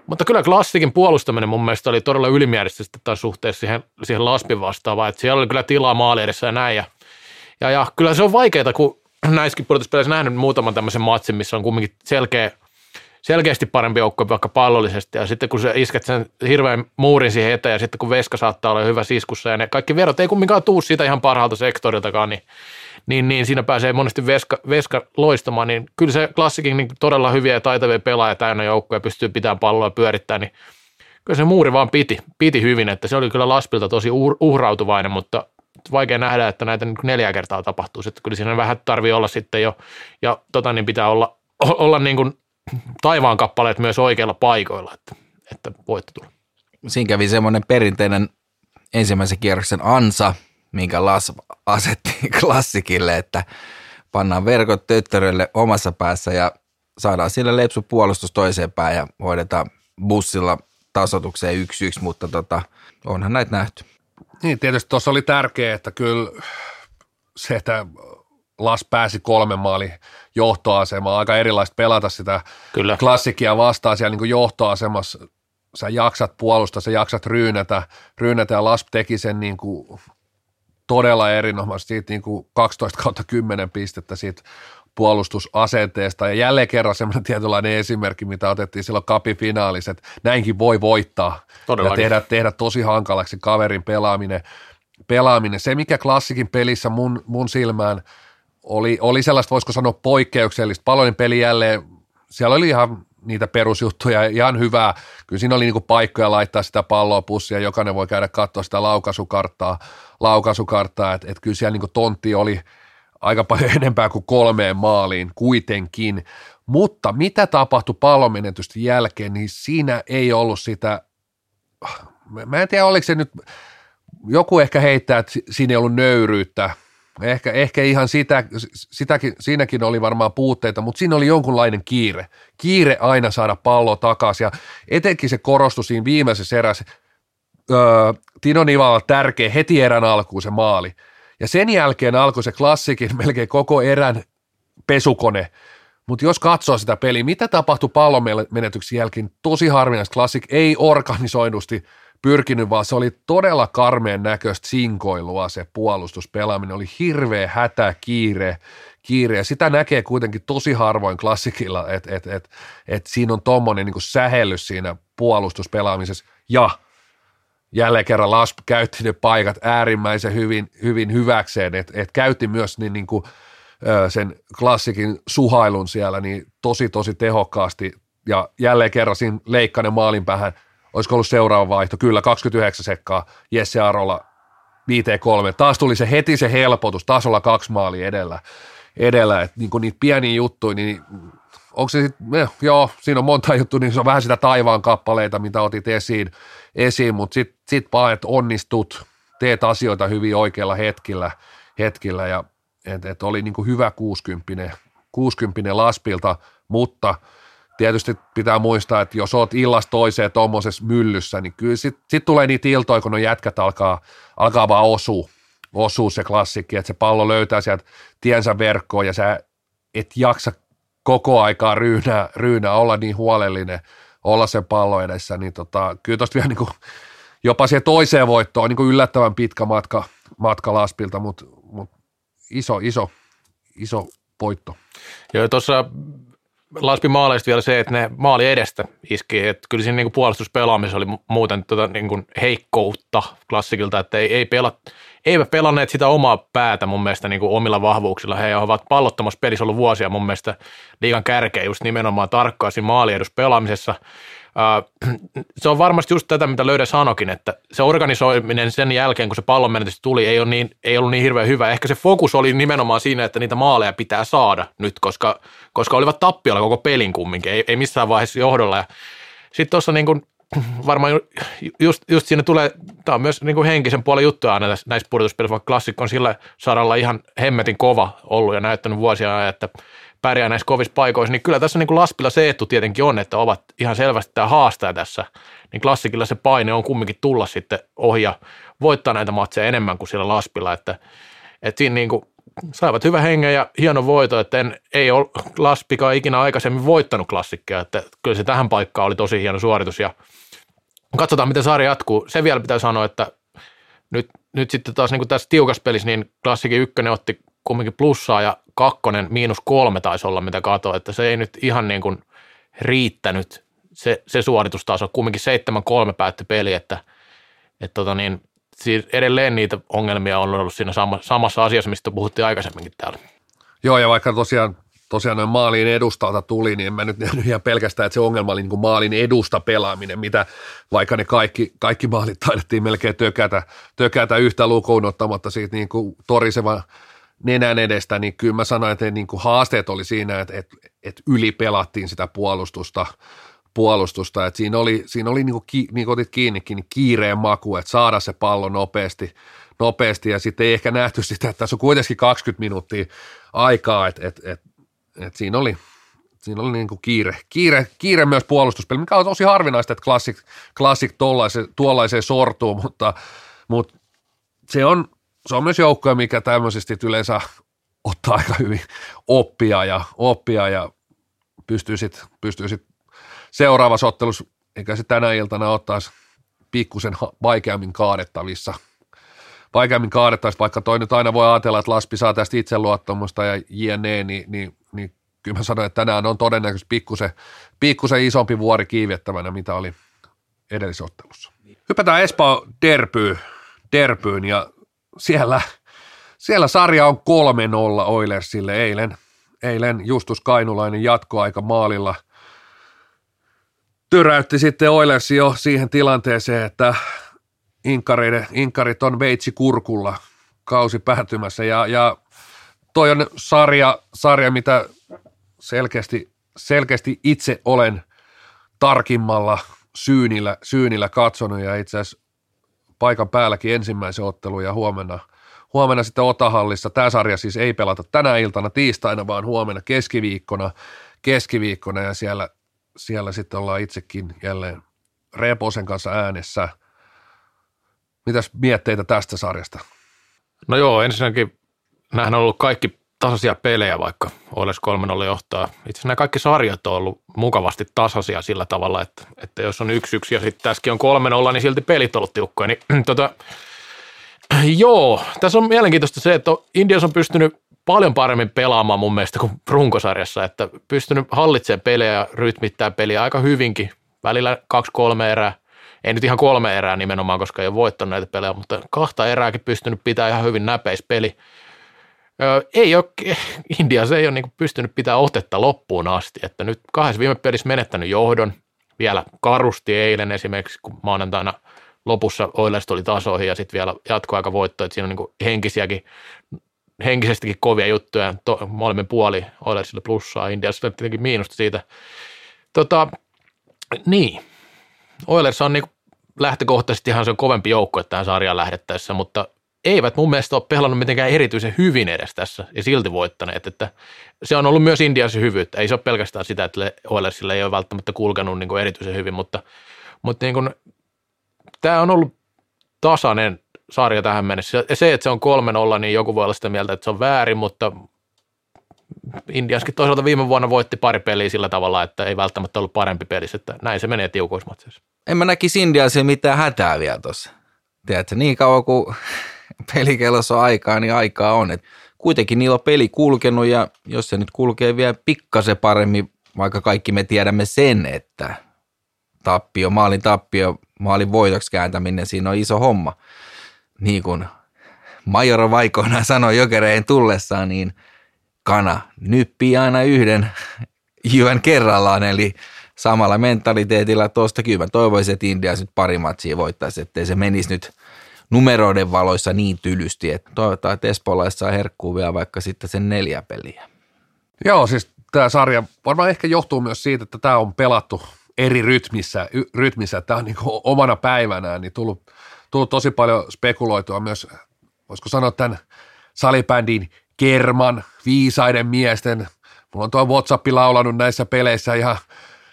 Mutta kyllä Classicin puolustaminen mun mielestä oli todella ylimielisesti taas suhteessa siihen Laspin vastaavaan. Et siellä oli kyllä tilaa maali edessä ja näin. Ja kyllä se on vaikeaa, kun näissäkin pudotuspeleissä nähnyt muutaman tämmöisen matsin, missä on kumminkin selkeästi parempi joukkue vaikka pallollisesti, ja sitten kun sä isket sen hirveän muurin siihen eteen, ja sitten kun veska saattaa olla hyvä iskussa, ja ne kaikki verot ei kumminkaan tuu siitä ihan parhaalta sektoriltakaan, niin siinä pääsee monesti veska loistamaan, niin kyllä se klassikin niin todella hyviä ja taitavia pelaajia täynnä joukkoja pystyy pitämään palloa ja pyörittämään, niin kyllä se muuri vaan piti hyvin, että se oli kyllä Laspilta tosi uhrautuvainen, mutta vaikea nähdä, että näitä 4 kertaa tapahtuu, että kyllä siinä vähän tarvii olla sitten jo, ja niin pitää olla niin kuin taivaan kappaleet myös oikeilla paikoilla, että voitto tuli. Siinä kävi semmoinen perinteinen ensimmäisen kierroksen ansa, minkä Las asetti klassikille, että pannaan verkot töttörölle omassa päässä ja saadaan sillä lepsu puolustus toiseen päin ja hoidetaan bussilla tasoitukseen 1-1, mutta onhan näitä nähty. Niin, tietysti tuossa oli tärkeää, että kyllä se, että Las pääsi 3 maalin johtoasemaan. Aika erilaista pelata sitä klassikia vastaan siellä niin kuin johtoasemassa. Sä jaksat puolustaa, sä jaksat ryynätä ja Las teki sen niin kuin todella erinomaisesti. Siitä niin kuin 12/10 pistettä siitä puolustusasenteesta. Ja jälleen kerran semmoinen tietynlainen esimerkki, mitä otettiin silloin Cup-finaalissa, että näinkin voi voittaa todella ja tehdä tosi hankalaksi kaverin pelaaminen. Se, mikä klassikin pelissä mun silmään oli sellaista, voisiko sanoa, poikkeuksellista. Palonin peli jälleen, siellä oli ihan niitä perusjuttuja, ihan hyvää. Kyllä siinä oli niinku paikkoja laittaa sitä palloa pussia, jokainen voi käydä katsoa sitä laukaisukarttaa. Et kyllä siellä niinku tontti oli aika paljon enempää kuin 3 maaliin kuitenkin. Mutta mitä tapahtui pallonmenetysten jälkeen, niin siinä ei ollut sitä, mä en tiedä oliko se nyt, joku ehkä heittää, että siinä ei ollut nöyryyttä. Ehkä ihan sitäkin, siinäkin oli varmaan puutteita, mutta siinä oli jonkunlainen kiire. Kiire aina saada pallo takaisin, ja etenkin se korostui siinä viimeisessä erässä. Tino Nivala tärkeä heti erän alkuun se maali. Ja sen jälkeen alkoi se klassikin melkein koko erän pesukone. Mutta jos katsoo sitä peliä, mitä tapahtui pallon menetyksen jälkeen, tosi harvinaista klassik ei organisoidusti pyrkinyt, vaan se oli todella karmeen näköistä sinkoilua se puolustuspelaaminen, oli hirveä hätä, kiire, ja sitä näkee kuitenkin tosi harvoin klassikilla, että siinä on tommoinen niin kuin sähellys siinä puolustuspelaamisessa, ja jälleen kerran Lasp käytti ne paikat äärimmäisen hyvin hyväkseen, että käytti myös niin kuin sen klassikin suhailun siellä niin tosi tehokkaasti, ja jälleen kerran siinä leikkaa ne maalin päähän. Olisiko ollut seuraava vaihto? Kyllä, 29 sekkaa, Jesse Arola, 5-3. Taas tuli se heti se helpotus, taas olla 2 maalia edellä. edellä, että niin niitä pieniä juttuja, niin onko se sitten, joo, siinä on monta juttua, niin se on vähän sitä taivaan kappaleita, mitä otit esiin mutta sitten vaan, että onnistut, teet asioita hyvin oikealla hetkellä ja et oli niin kuin hyvä 60 Laspilta, mutta tietysti pitää muistaa, että jos oot illasta toiseen tuommoisessa myllyssä, niin kyllä sit tulee niitä iltoja, kun ne jätkät alkaa vaan osua se klassikki, että se pallo löytää sieltä tiensä verkkoon ja sä et jaksa koko aikaa ryynää olla niin huolellinen, olla sen pallon edessä, niin kyllä tosta vielä niin kuin, jopa siihen toiseen voittoon niin kuin yllättävän pitkä matka Laspilta, mutta iso voitto. Joo, tuossa Laspin maaleista vielä se, että ne maali edestä iski, että kyllä siinä niin kuin puolustuspelaamisessa oli muuten niin kuin heikkoutta klassikilta, että eivät pelanneet sitä omaa päätä mun mielestä niin kuin omilla vahvuuksilla. He ovat pallottomassa pelissä ollut vuosia mun mielestä liigan kärkeä just nimenomaan tarkkaan siinä maaliedus-pelaamisessa. Se on varmasti just tätä, mitä Löydä sanokin, että se organisoiminen sen jälkeen, kun se pallonmenetys tuli, ei ollut niin hirveän hyvä. Ehkä se fokus oli nimenomaan siinä, että niitä maaleja pitää saada nyt, koska olivat tappiolla koko pelin kumminkin, ei missään vaiheessa johdolla. Sitten tuossa niin kuin varmaan just siinä tulee, tämä on myös niin kuin henkisen puolen juttuja aina näissä pudotuspelissä, vaikka klassikko on sillä saralla ihan hemmetin kova ollut ja näyttänyt vuosia, että pärjää näissä kovissa paikoissa, niin kyllä tässä niin kuin Laspilla se etu tietenkin on, että ovat ihan selvästi tämä haastaa tässä, niin klassikilla se paine on kumminkin tulla sitten ohi ja voittaa näitä matseja enemmän kuin sillä Laspilla, että siinä niin kuin saivat hyvän hengen ja hieno voito, että ei ole Laspikaan ikinä aikaisemmin voittanut klassikkia, että kyllä se tähän paikkaan oli tosi hieno suoritus ja katsotaan, miten sarja jatkuu. Se vielä pitää sanoa, että nyt sitten taas niin kuin tässä tiukassa pelissä, niin klassikin ykkönen otti kumminkin plussaa ja kakkonen -3 taisi olla, mitä katsoo, että se ei nyt ihan niin kuin riittänyt se suoritustaso. Kumminkin 7-3 päättyi peli, että siis edelleen niitä ongelmia on ollut siinä samassa asiassa, mistä puhuttiin aikaisemminkin täällä. Joo, ja vaikka tosiaan noin maalin edustalta tuli, niin en mä nyt nähnyt ihan pelkästään, että se ongelma oli niin kuin maalin edusta pelaaminen, mitä vaikka ne kaikki maalit taidettiin melkein tökätä yhtä lukuun ottamatta siitä niin kuin torisevan nenän edestä, niin kyllä mä sanoin, että niin kuin haasteet oli siinä, että yli pelattiin sitä puolustusta. Että siinä oli niin kuin otit kiinnikin, niin kiireen maku, että saada se pallo nopeasti ja sitten ei ehkä nähty sitä, että tässä on kuitenkin 20 minuuttia aikaa, että siinä oli niin kuin kiire myös puolustuspeli, mikä on tosi harvinaista, että klassik tuollaiseen sortuu, mutta se on myös joukkoja, mikä tämmöisesti yleensä ottaa aika hyvin oppia ja pystyy sit seuraavassa ottelussa, eikä se tänä iltana ottaisi pikkusen vaikeammin kaadettavissa, vaikka toi nyt aina voi ajatella, että Laspi saa tästä itseluottamusta ja jne, niin kyllä mä sanoin, että tänään on todennäköisesti pikkusen isompi vuori kiivettävänä, mitä oli edellisessä ottelussa. Hypätään Espoon derbyyn ja siellä sarja on 3-0 Oilersille eilen Justus Kainulainen jatkoaika maalilla töräytti sitten Oilers jo siihen tilanteeseen, että inkarit on veitsi kurkulla kausi päätymässä ja toi on sarja mitä selkeästi itse olen tarkimmalla syynillä katsonut ja itse asiassa paikan päälläkin ensimmäisen ottelun ja huomenna sitten Otahallissa. Tämä sarja siis ei pelata tänä iltana tiistaina, vaan huomenna keskiviikkona ja siellä sitten ollaan itsekin jälleen Reposen kanssa äänessä. Mitäs mietteitä tästä sarjasta? No joo, ensinnäkin nämähän on ollut kaikki tasaisia pelejä, vaikka Oilers 3-0 johtaa. Itse asiassa nämä kaikki sarjat on ollut mukavasti tasaisia sillä tavalla, että jos on 1-1 ja sitten tässäkin on 3-0, niin silti pelit on ollut tiukkoja. Niin, joo, tässä on mielenkiintoista se, että Indians on pystynyt paljon paremmin pelaamaan mun mielestä kuin runkosarjassa, että pystynyt hallitsemaan pelejä ja rytmittämään peliä aika hyvinkin. Välillä 2-3 erää, ei nyt ihan 3 erää nimenomaan, koska ei ole voittanut näitä pelejä, mutta 2 erääkin pystynyt pitämään ihan hyvin näpeis peli. Indians ei ole niin kuin pystynyt pitämään otetta loppuun asti, että nyt 2 viime pelissä menettänyt johdon, vielä karusti eilen esimerkiksi, kun maanantaina lopussa Oilers tuli tasoihin ja sitten vielä jatkoaikavoitto, että siinä on niin kuin henkisiäkin henkisestikin kovia juttuja. Molemmin puoli Oilersille plussaa, Indiansille tietenkin miinusta siitä. Niin, Oilers on niin lähtökohtaisesti ihan se on kovempi joukko tähän sarjaan lähdettäessä, mutta eivät mun mielestä ole pelannut mitenkään erityisen hyvin edes tässä ja silti voittaneet. Että se on ollut myös Indiansin hyvyyttä. Ei se ole pelkästään sitä, että Oilersille ei ole välttämättä kulkenut niin kuin erityisen hyvin, mutta niin kuin, tämä on ollut tasainen sarja tähän mennessä. Ja se, että se on 3-0, niin joku voi olla sitä mieltä, että se on väärin, mutta Indianskin toisaalta viime vuonna voitti pari peliä sillä tavalla, että ei välttämättä ollut parempi pelissä, että näin se menee tiukoissa matseissa. En mä näkisi Indiansia mitään hätää vielä tuossa. Tiedätkö, niin kauan kuin pelikellossa on aikaa, niin aikaa on. Et kuitenkin niillä on peli kulkenut ja jos se nyt kulkee vielä pikkasen paremmin, vaikka kaikki me tiedämme sen, että tappio, maalin voitoksi kääntäminen, siinä on iso homma. Niin kuin Majoro vaikoinaan sanoi Jokereen tullessaan, niin kana nyppii aina yhden jyvän kerrallaan, eli samalla mentaliteetillä tuosta kyllä toivoisin, että Indias nyt pari matsia voittaisi, ettei se menisi nyt numeroiden valoissa niin tylysti, että toivotaan, että espoolaiset saa herkkuu vielä vaikka sitten sen 4 peliä. Joo, siis tämä sarja varmaan ehkä johtuu myös siitä, että tämä on pelattu eri rytmissä. Tämä on niin kuin omana päivänään niin tullut tosi paljon spekuloitua myös, voisiko sanoa tämän salibändin kerman, viisaiden miesten. Mulla on tuo WhatsApp laulanut näissä peleissä ihan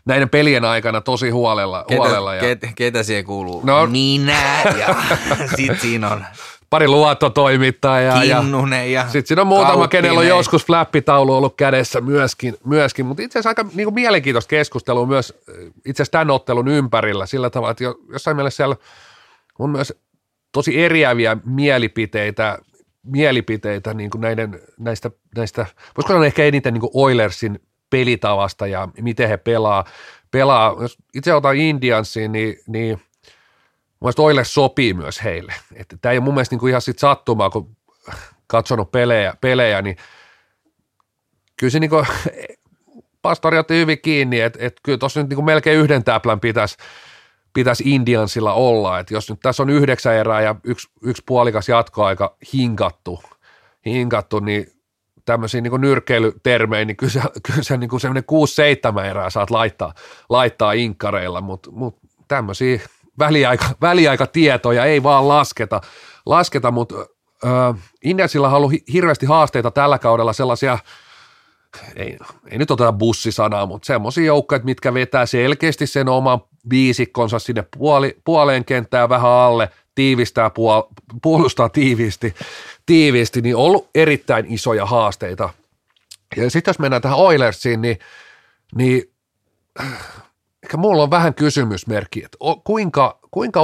näiden pelien aikana tosi huolella. Ketä siihen kuuluu? No, minä ja sit siinä on pari luottotoimittajaa. Kinnunen ja sitten siinä on muutama, kenellä on joskus flappitaulu ollut kädessä myöskin. Mutta itse asiassa aika niin kuin mielenkiintoista keskustelua myös itse asiassa tämän ottelun ympärillä sillä tavalla, että jossain mielessä siellä on myös tosi eriäviä mielipiteitä niin kuin näistä voisiko sanoa ehkä eniten niin kuin Oilersin pelitavasta ja miten he pelaa. Jos itse otan Indiansiin, niin mielestäni Oilers sopii myös heille. Että tämä ei ole mun mielestä niin kuin ihan sit sattumaa, kun katsonut pelejä niin kyllä se niin kuin pastori otti hyvin kiinni, että kyllä tuossa nyt niin kuin melkein yhden täplän pitäisi Indiansilla olla, että jos nyt tässä on 9 erää ja yksi puolikas jatkoaika hinkattu, niin tämmöisiä niin kuin nyrkkeilytermejä, niin kyllä sä niin kuin semmoinen 6-7 erää saat laittaa inkkareilla, mutta tämmöisiä väliaikatietoja ei vaan lasketa, mutta Indiansilla on ollut hirveästi haasteita tällä kaudella sellaisia, ei nyt oteta bussisanaa, mutta semmoisia joukkoja, mitkä vetää selkeästi sen oman viisikkonsa sinne puoleen kenttään vähän alle, tiivistää puolustaa tiiviisti, niin on ollut erittäin isoja haasteita. Ja sitten jos mennään tähän Oilersiin, niin ehkä mulla on vähän kysymysmerkki, että kuinka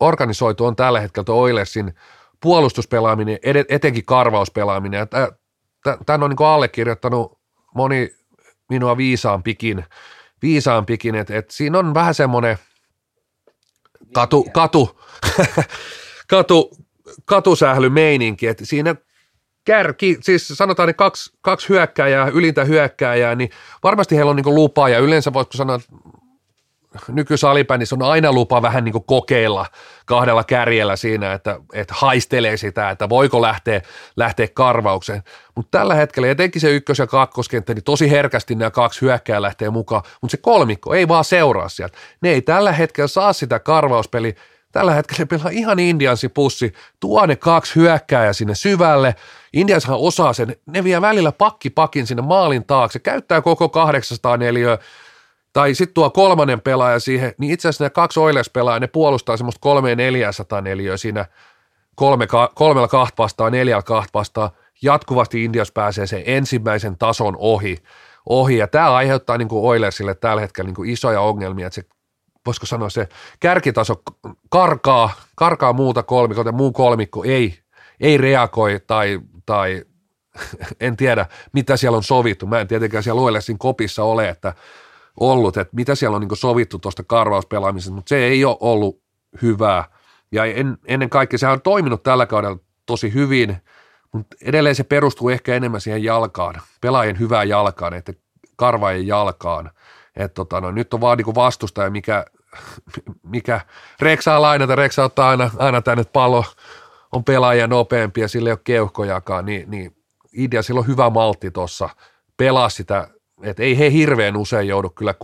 organisoitu on tällä hetkellä tuo Oilersin puolustuspelaaminen, etenkin karvauspelaaminen. Tämän on niin kuin allekirjoittanut moni minua viisaampikin, että siinä on vähän semmoinen katusählymeininki, että siinä siis sanotaan ne kaksi hyökkääjää, ylintä hyökkääjää, niin varmasti heillä on niin kuin lupa, ja yleensä voisiko sanoa, että nykysalibändissä on aina lupa vähän niin kuin kokeilla kahdella kärjellä siinä, että haistelee sitä, että voiko lähteä karvaukseen. Mutta tällä hetkellä etenkin se ykkös- ja kakkoskenttä, niin tosi herkästi nämä 2 hyökkää lähtee mukaan, mutta se kolmikko ei vaan seuraa sieltä. Ne ei tällä hetkellä saa sitä karvauspeliä. Tällä hetkellä pelaa ihan Indiansin pussi, tuo ne 2 hyökkääjää sinne syvälle. Indianshan osaa sen, ne vie välillä pakki sinne maalin taakse, käyttää koko 804. Tai sitten tuo 3. pelaaja siihen, niin itse asiassa nämä 2 Oilers-pelaajaa, ne puolustaa semmoista 3-404 siinä 3-2 vastaan, 4-2 vastaan. Jatkuvasti Indias pääsee sen ensimmäisen tason ohi. Ja tämä aiheuttaa niin kuin Oilersille tällä hetkellä niin kuin isoja ongelmia, että se, voisiko sanoa, se kärkitaso karkaa muuta kolmikkoa, muu kolmikko ei reagoi tai en tiedä, mitä siellä on sovittu. Mä en tietenkään siellä Oilersin kopissa ole, että mitä siellä on niin kuin sovittu tuosta karvauspelaamisesta, mutta se ei ole ollut hyvää. Ja ennen kaikkea sehän on toiminut tällä kaudella tosi hyvin, mutta edelleen se perustuu ehkä enemmän siihen jalkaan, pelaajien hyvään jalkaan, että karvaajien jalkaan. Et nyt on vaan niin kuin vastustaja, mikä reksaa lainata, reksa ottaa aina tänne on pelaaja nopeampi ja sillä ei ole keuhkojakaan, niin idea, sillä on hyvä maltti tuossa pelaa sitä, että ei he hirveän usein joudu kyllä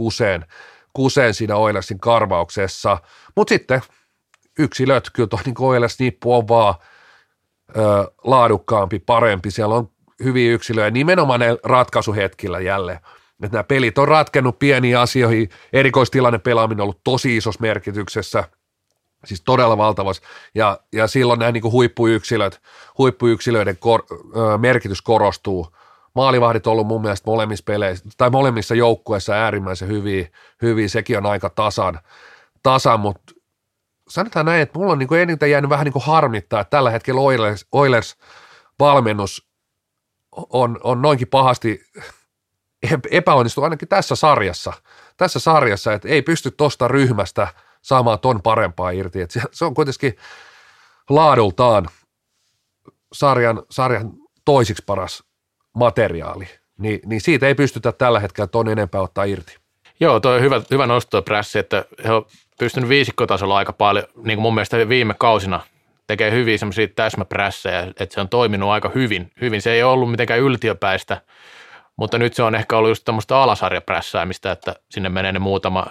kuseen siinä Oilersin karvauksessa, mutta sitten yksilöt, kyllä tuo niin Oilers-nippu on vaan laadukkaampi, parempi, siellä on hyviä yksilöjä, nimenomaan ne ratkaisuhetkillä jälleen, että nämä pelit on ratkennut pieniin asioihin, erikoistilanne pelaaminen on ollut tosi isossa merkityksessä, siis todella valtavassa, ja silloin nämä niin kuin huippuyksilöiden merkitys korostuu. Maalivahdit on ollut mun mielestä molemmissa peleissä, tai molemmissa joukkueissa äärimmäisen hyviä, sekin on aika tasan, mutta sanotaan näin, että mulla on niin kuin eniten jäänyt vähän niin kuin harmittaa, että tällä hetkellä Oilers-valmennus on noinkin pahasti epäonnistunut ainakin tässä sarjassa, että ei pysty tuosta ryhmästä saamaan ton parempaa irti. Et se on kuitenkin laadultaan sarjan toisiksi paras materiaali, niin siitä ei pystytä tällä hetkellä ton enempää ottaa irti. Joo, toi on hyvä nosto Prässi, että he on pystynyt viisikkotasolla aika paljon, niin kuin mun mielestä viime kausina tekee hyviä semmoisia täsmäprässejä, että se on toiminut aika hyvin. Se ei ole ollut mitenkään yltiöpäistä, mutta nyt se on ehkä ollut just tämmöistä alasarjaprässäämistä, että sinne menee ne muutama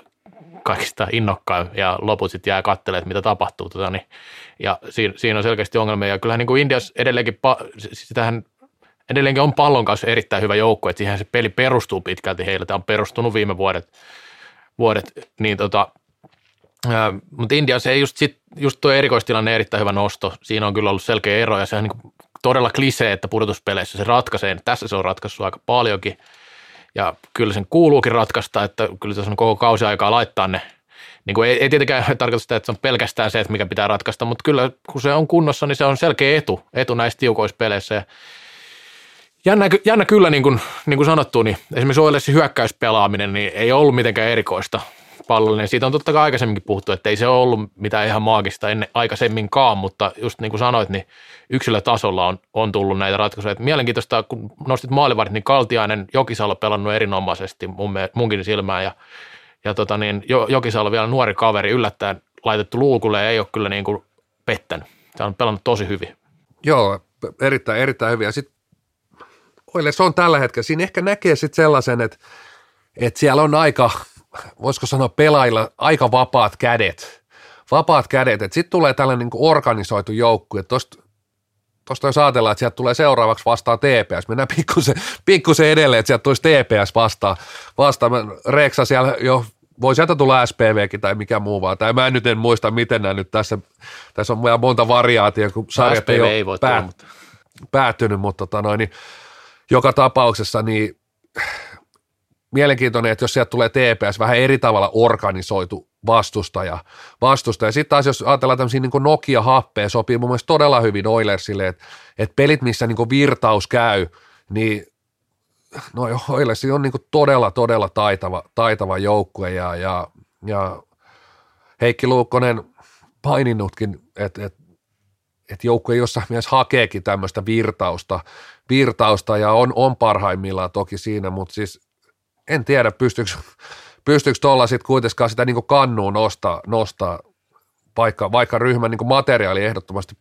kaikista innokkain ja loput sitten jää katselemaan, mitä tapahtuu. Ja siinä on selkeästi ongelmia. Ja kyllähän niin kuin Indiassa edelleenkin on pallon kanssa erittäin hyvä joukko, että siihen se peli perustuu pitkälti heillä. Tämä on perustunut viime vuodet niin mutta Indiassa ei just tuo erikoistilanne erittäin hyvä nosto. Siinä on kyllä ollut selkeä ero ja se on niin todella klisee, että pudotuspeleissä se ratkaisee. Tässä se on ratkaissut aika paljonkin ja kyllä sen kuuluukin ratkaista, että kyllä tässä on koko kausi aikaa laittaa ne. Niin kuin ei tietenkään tarkoita sitä, että se on pelkästään se, että mikä pitää ratkaista, mutta kyllä kun se on kunnossa, niin se on selkeä etu näissä tiukoissa peleissä. Ja jännä kyllä, niin kuin sanottu, niin esimerkiksi Oilersin hyökkäyspelaaminen niin ei ollut mitenkään erikoista. Pallollinen. Siitä on totta kai aikaisemminkin puhuttu, että ei se ole ollut mitään ihan maagista ennen aikaisemminkaan, mutta just niin kuin sanoit, niin yksilötasolla on tullut näitä ratkaisuja. Et mielenkiintoista, kun nostit maalivahdit, niin Kaltiainen Jokisalo pelannut erinomaisesti munkin silmään ja Jokisalo vielä nuori kaveri yllättäen laitettu luukulle ja ei ole kyllä niin kuin pettänyt. Se on pelannut tosi hyvin. Joo, erittäin hyvin. Ja sitten Oilers on tällä hetkellä. Siinä ehkä näkee sitten sellaisen, että siellä on aika... voisiko sanoa pelaajilla, aika vapaat kädet, että sitten tulee tällainen niin kuin organisoitu joukku, että tuosta jos ajatellaan, että sieltä tulee seuraavaksi vastaan TPS, mennään pikkusen edelleen, että sieltä tulisi TPS vastaan. Reksa siellä jo, voi sieltä tulla SPVkin tai mikä muu vaan, tai mä nyt en muista, miten nämä nyt tässä on monta variaatiota, kun sarjat SPV ei ole päättynyt, mutta niin joka tapauksessa niin mielenkiintoinen, että jos sieltä tulee TPS, vähän eri tavalla organisoitu vastustaja. Sitten taas jos ajatellaan tämmöisiä niin kuin Nokia-happeja, sopii mun mielestä todella hyvin Oilersille, että pelit, missä niin kuin virtaus käy, niin no Oilers on niin kuin todella taitava joukkue ja Heikki Luukkonen paininnutkin, että joukkue jossain mielessä hakeekin tämmöistä virtausta ja on parhaimmillaan toki siinä, mutta siis en tiedä, pystyykö tuolla sitten kuitenkaan sitä niin kuin kannuun nostaa vaikka ryhmän niin kuin materiaali ehdottomasti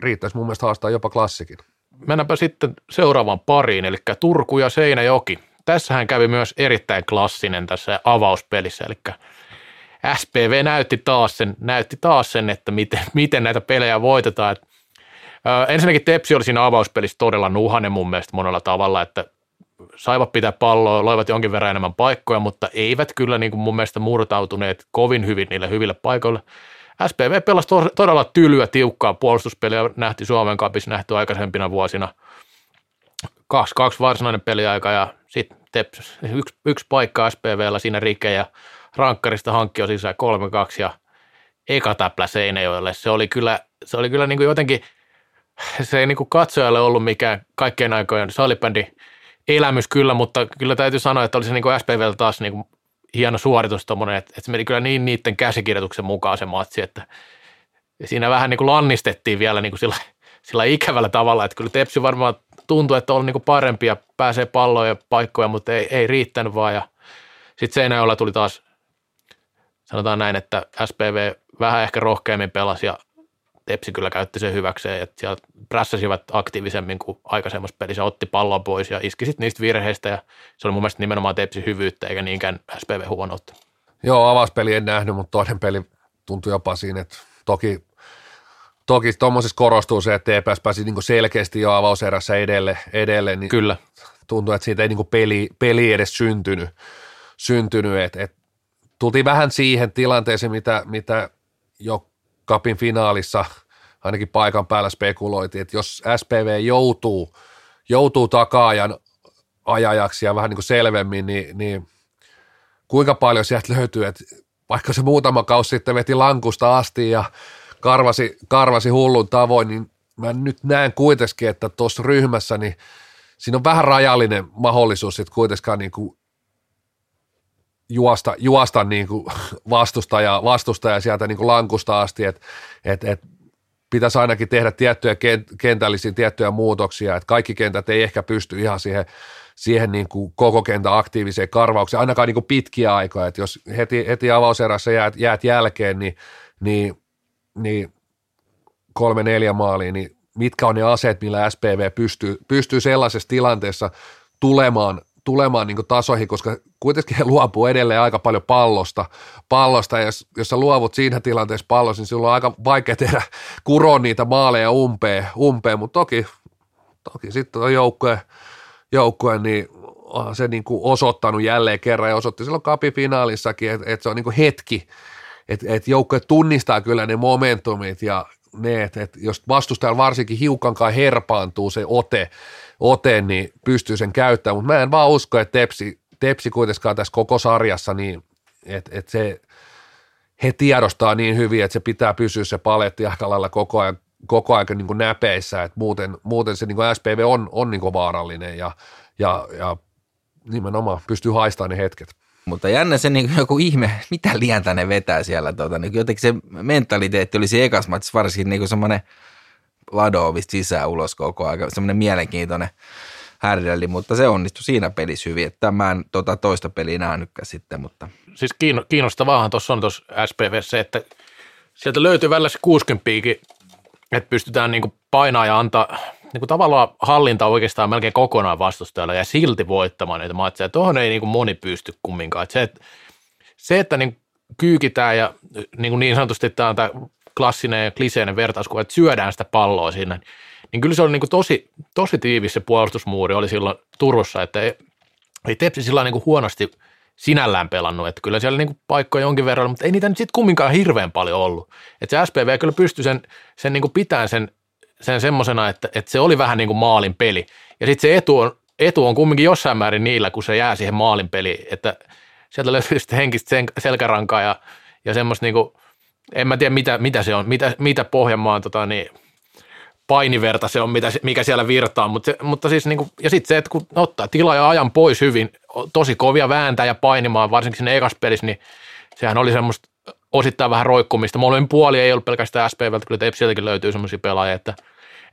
riittäisi mun mielestä haastaa jopa klassikin. Mennäänpä sitten seuraavaan pariin, eli Turku ja Seinäjoki. Tässähän kävi myös erittäin klassinen tässä avauspelissä, eli SPV näytti taas sen, että miten näitä pelejä voitetaan. Ensinnäkin Tepsi oli siinä avauspelissä todella nuhainen mun mielestä monella tavalla, että saivat pitää palloa, loivat jonkin verran enemmän paikkoja, mutta eivät kyllä niin kuin mun mielestä murtautuneet kovin hyvin niille hyville paikoille. SPV pelasi todella tylyä, tiukkaa puolustuspeliä, nähti Suomen Cupissa nähty aikaisempina vuosina. 2-2 varsinainen peliaika ja sitten yksi paikka SPVllä siinä Rike ja rankkarista hankki on sisään 3-2 ja eka täplä Seinäjoelle. Se oli kyllä niin kuin jotenkin, se ei niin kuin katsojalle ollut mikään kaikkien aikojen salibändi elämys kyllä, mutta kyllä täytyy sanoa, että oli se niin kuin SPV:llä taas niin kuin hieno suoritus tommoinen, että se meni kyllä niin niiden käsikirjoituksen mukaan se matsi, että siinä vähän niin kuin lannistettiin vielä niin kuin sillä ikävällä tavalla, että kyllä Tepsi varmaan tuntui, että on niin kuin parempi ja pääsee palloon ja paikkoja, mutta ei riittänyt vaan ja sitten Seinäjoella tuli taas, sanotaan näin, että SPV vähän ehkä rohkeammin pelasi ja Tepsi kyllä käytti sen hyväkseen, että siellä prässäsivät aktiivisemmin kuin aikaisemmassa pelissä, otti pallon pois ja iski sitten niistä virheistä ja se oli mun mielestä nimenomaan Tepsin hyvyyttä eikä niinkään SPV huonoutta. Joo, avauspeli en nähnyt, mutta toinen peli tuntui jopa siinä, että toki tuommoisessa korostuu se, että TPS pääsi niin kuin selkeästi jo avauserässä edelle niin kyllä. Tuntuu, että siitä ei niin kuin peli edes syntynyt että tultiin vähän siihen tilanteeseen, mitä jo Cupin finaalissa ainakin paikan päällä spekuloitiin, että jos SPV joutuu taka-ajan ajajaksi ja vähän niin kuin selvemmin, niin kuinka paljon sieltä löytyy, että vaikka se muutama kausi sitten veti lankusta asti ja karvasi hullun tavoin, niin mä nyt näen kuitenkin, että tuossa ryhmässä niin siinä on vähän rajallinen mahdollisuus sitten kuitenkaan niin kuin juosta niin kuin vastustaja sieltä niin kuin lankusta asti, että pitäisi ainakin tehdä tiettyjä kentällisiä tiettyjä muutoksia, että kaikki kentät ei ehkä pysty ihan siihen niin kuin koko kentän aktiiviseen karvaukseen, ainakaan niin kuin pitkiä aikoja, että jos heti avauserässä jäät jälkeen, niin 3-4 maalia, niin mitkä on ne aseet, millä SPV pystyy sellaisessa tilanteessa tulemaan niin kuin tasoihin, koska kuitenkin he luopuu edelleen aika paljon pallosta ja jos sä luovut siinä tilanteessa pallossa, niin silloin on aika vaikea tehdä kuron niitä maaleja umpeen, mutta toki sitten on joukkue, niin on se niin kuin osoittanut jälleen kerran ja osoitti silloin Cup-finaalissakin, että se on niin kuin hetki, että joukkue tunnistaa kyllä ne momentumit ja ne, että jos vastustajalla varsinkin hiukankaan herpaantuu se ote, niin pystyy sen käyttämään, mutta mä en vaan usko, että Tepsi kuitenkaan tässä koko sarjassa, niin että se, he tiedostaa niin hyvin, että se pitää pysyä se paletti aika lailla koko ajan niin kuin näpeissä, että muuten se niin kuin SPV on niin kuin vaarallinen ja nimenomaan pystyy haistamaan ne hetket. Mutta jännä se niin joku ihme, mitä lientä ne vetää siellä. Niin jotenkin se mentaliteetti oli se ekas matissa varsinkin niin semmoinen Ladovista sisään ulos koko ajan, semmoinen mielenkiintoinen härdelli, mutta se onnistui siinä pelissä hyvin, että mä en toista peliä nähnytkään sitten. Mutta. Siis kiinnostavaahan tuossa on tuossa SPV:ssä se, että sieltä löytyy välillä se 60-piikin, että pystytään niinku painaa ja antaa niinku tavallaan hallinta oikeastaan melkein kokonaan vastustajalla ja silti voittamaan näitä matseja. Tuohon ei niinku moni pysty kumminkaan. Se, että niinku kyykitään ja niinku niin sanotusti tämä on tämä klassinen ja kliseinen vertauskuva, että syödään sitä palloa siinä, niin kyllä se oli niinku tosi tiivis se puolustusmuuri oli silloin Turussa, että ei Tepsi sillä niinku huonosti sinällään pelannut, että kyllä siellä niinku paikkoja jonkin verran, mutta ei niitä nyt sitten kumminkaan hirveän paljon ollut. Että se SPV kyllä pystyi sen niinku pitämään sen semmosena, että se oli vähän niin kuin maalin peli. Ja sitten se etu on kumminkin jossain määrin niillä, kun se jää siihen maalin peliin, että sieltä löytyy sitten henkistä selkärankaa ja semmoista niin kuin, en mä tiedä mitä se on, mitä Pohjanmaan painiverta se on, mikä siellä virtaa, mutta siis niin kuin, ja sitten se, että kun ottaa tilaa ja ajan pois hyvin, tosi kovia vääntää ja painimaan, varsinkin siinä ekassa pelissä, niin sehän oli semmoista osittain vähän roikkumista. Molemmin puoli ei ollut pelkästään SPVltä, kyllä sieltäkin löytyy semmoisia pelaajia, että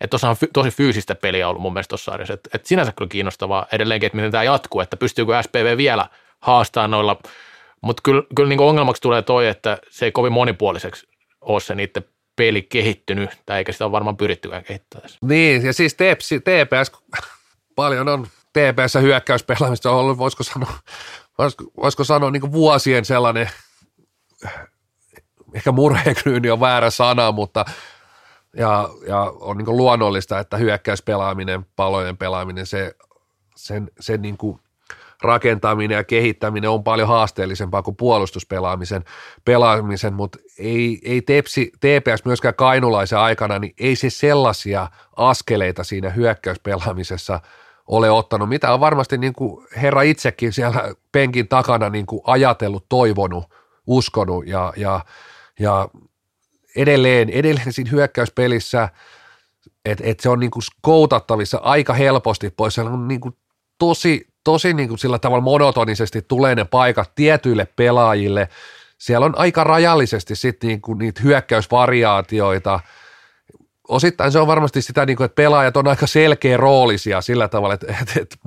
tuossa on tosi fyysistä peliä ollut mun mielestä tuossa sarjassa. Että sinänsä kyllä kiinnostavaa edelleenkin, että miten tämä jatkuu, että pystyykö SPV vielä haastaa noilla. Mutta kyllä niin ongelmaksi tulee toi, että se ei kovin monipuoliseksi ole se niiden peli kehittynyt, tai eikä sitä ole varmaan pyrittykään kehittää. Niin, ja siis TPS, paljon on TPS hyökkäyspelaamista ollut, voisiko sanoa niin kuin vuosien sellainen, ehkä murhekryyni on väärä sana, mutta ja on niin kuin luonnollista, että hyökkäyspelaaminen, palojen pelaaminen, sen niin kuin rakentaminen ja kehittäminen on paljon haasteellisempaa kuin puolustuspelaamisen, mutta ei TPS myöskään kainulaisen aikana, niin ei se sellaisia askeleita siinä hyökkäyspelaamisessa ole ottanut, mitä on varmasti niin kuin herra itsekin siellä penkin takana niin kuin ajatellut, toivonut, uskonut ja edelleen siinä hyökkäyspelissä, että se on niinku skoutattavissa aika helposti pois, se on niinku tosi niinku sillä tavalla monotonisesti tulee ne paikat tietyille pelaajille, siellä on aika rajallisesti sitten niinku niitä hyökkäysvariaatioita, osittain se on varmasti sitä niinku, että pelaajat on aika selkeä roolisia sillä tavalla, että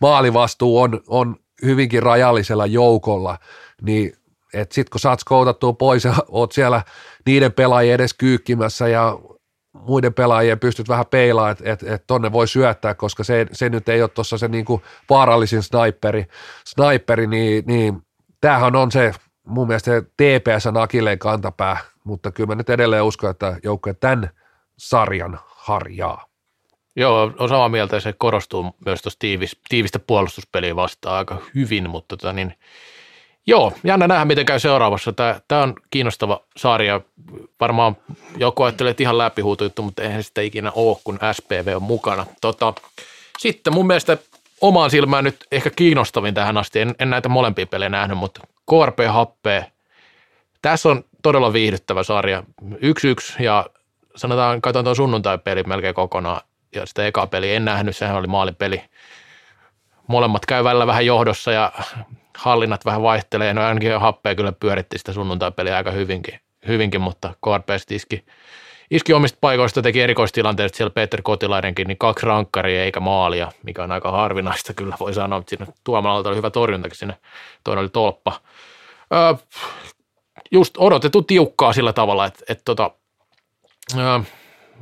maalivastuu on hyvinkin rajallisella joukolla, niin että sit kun saat skoutattua pois ja oot siellä niiden pelaajien edes kyykkimässä ja muiden pelaajien pystyt vähän peilaamaan, että tonne voi syöttää, koska se nyt ei ole tuossa se niinku vaarallisin sniperi niin tämähän on se mun mielestä se TPS on Akilleen kantapää, mutta kyllä mä nyt edelleen uskon, että joukkue tämän sarjan harjaa. Joo, on samaa mieltä, se korostuu myös tuossa tiivistä puolustuspeliä vastaan aika hyvin, mutta joo, jännä nähdä, miten käy seuraavassa. Tämä on kiinnostava sarja. Varmaan joku ajattelee, että ihan läpihuutojuttu, mutta eihän sitä ikinä ole, kun SPV on mukana. Sitten mun mielestä omaan silmään nyt ehkä kiinnostavin tähän asti. En näitä molempia pelejä nähnyt, mutta KRP-happea. Tässä on todella viihdyttävä sarja. 1-1 ja sanotaan, katsotaan tuon sunnuntai-peli melkein kokonaan. Ja sitä ekaa peliä en nähnyt, sehän oli maalipeli. Molemmat käy välillä vähän johdossa ja hallinnat vähän vaihtelee. No ainakin happea kyllä pyöritti sitä sunnuntai-peliä aika hyvinkin, mutta KRP:stä iski omista paikoista, teki erikoistilanteista siellä Peter Kotilainenkin, niin 2 rankkaria eikä maalia, mikä on aika harvinaista kyllä voi sanoa, mutta siinä Tuomalalta oli hyvä torjuntakin sinne, toinen oli tolppa. Just odotettu tiukkaa sillä tavalla, että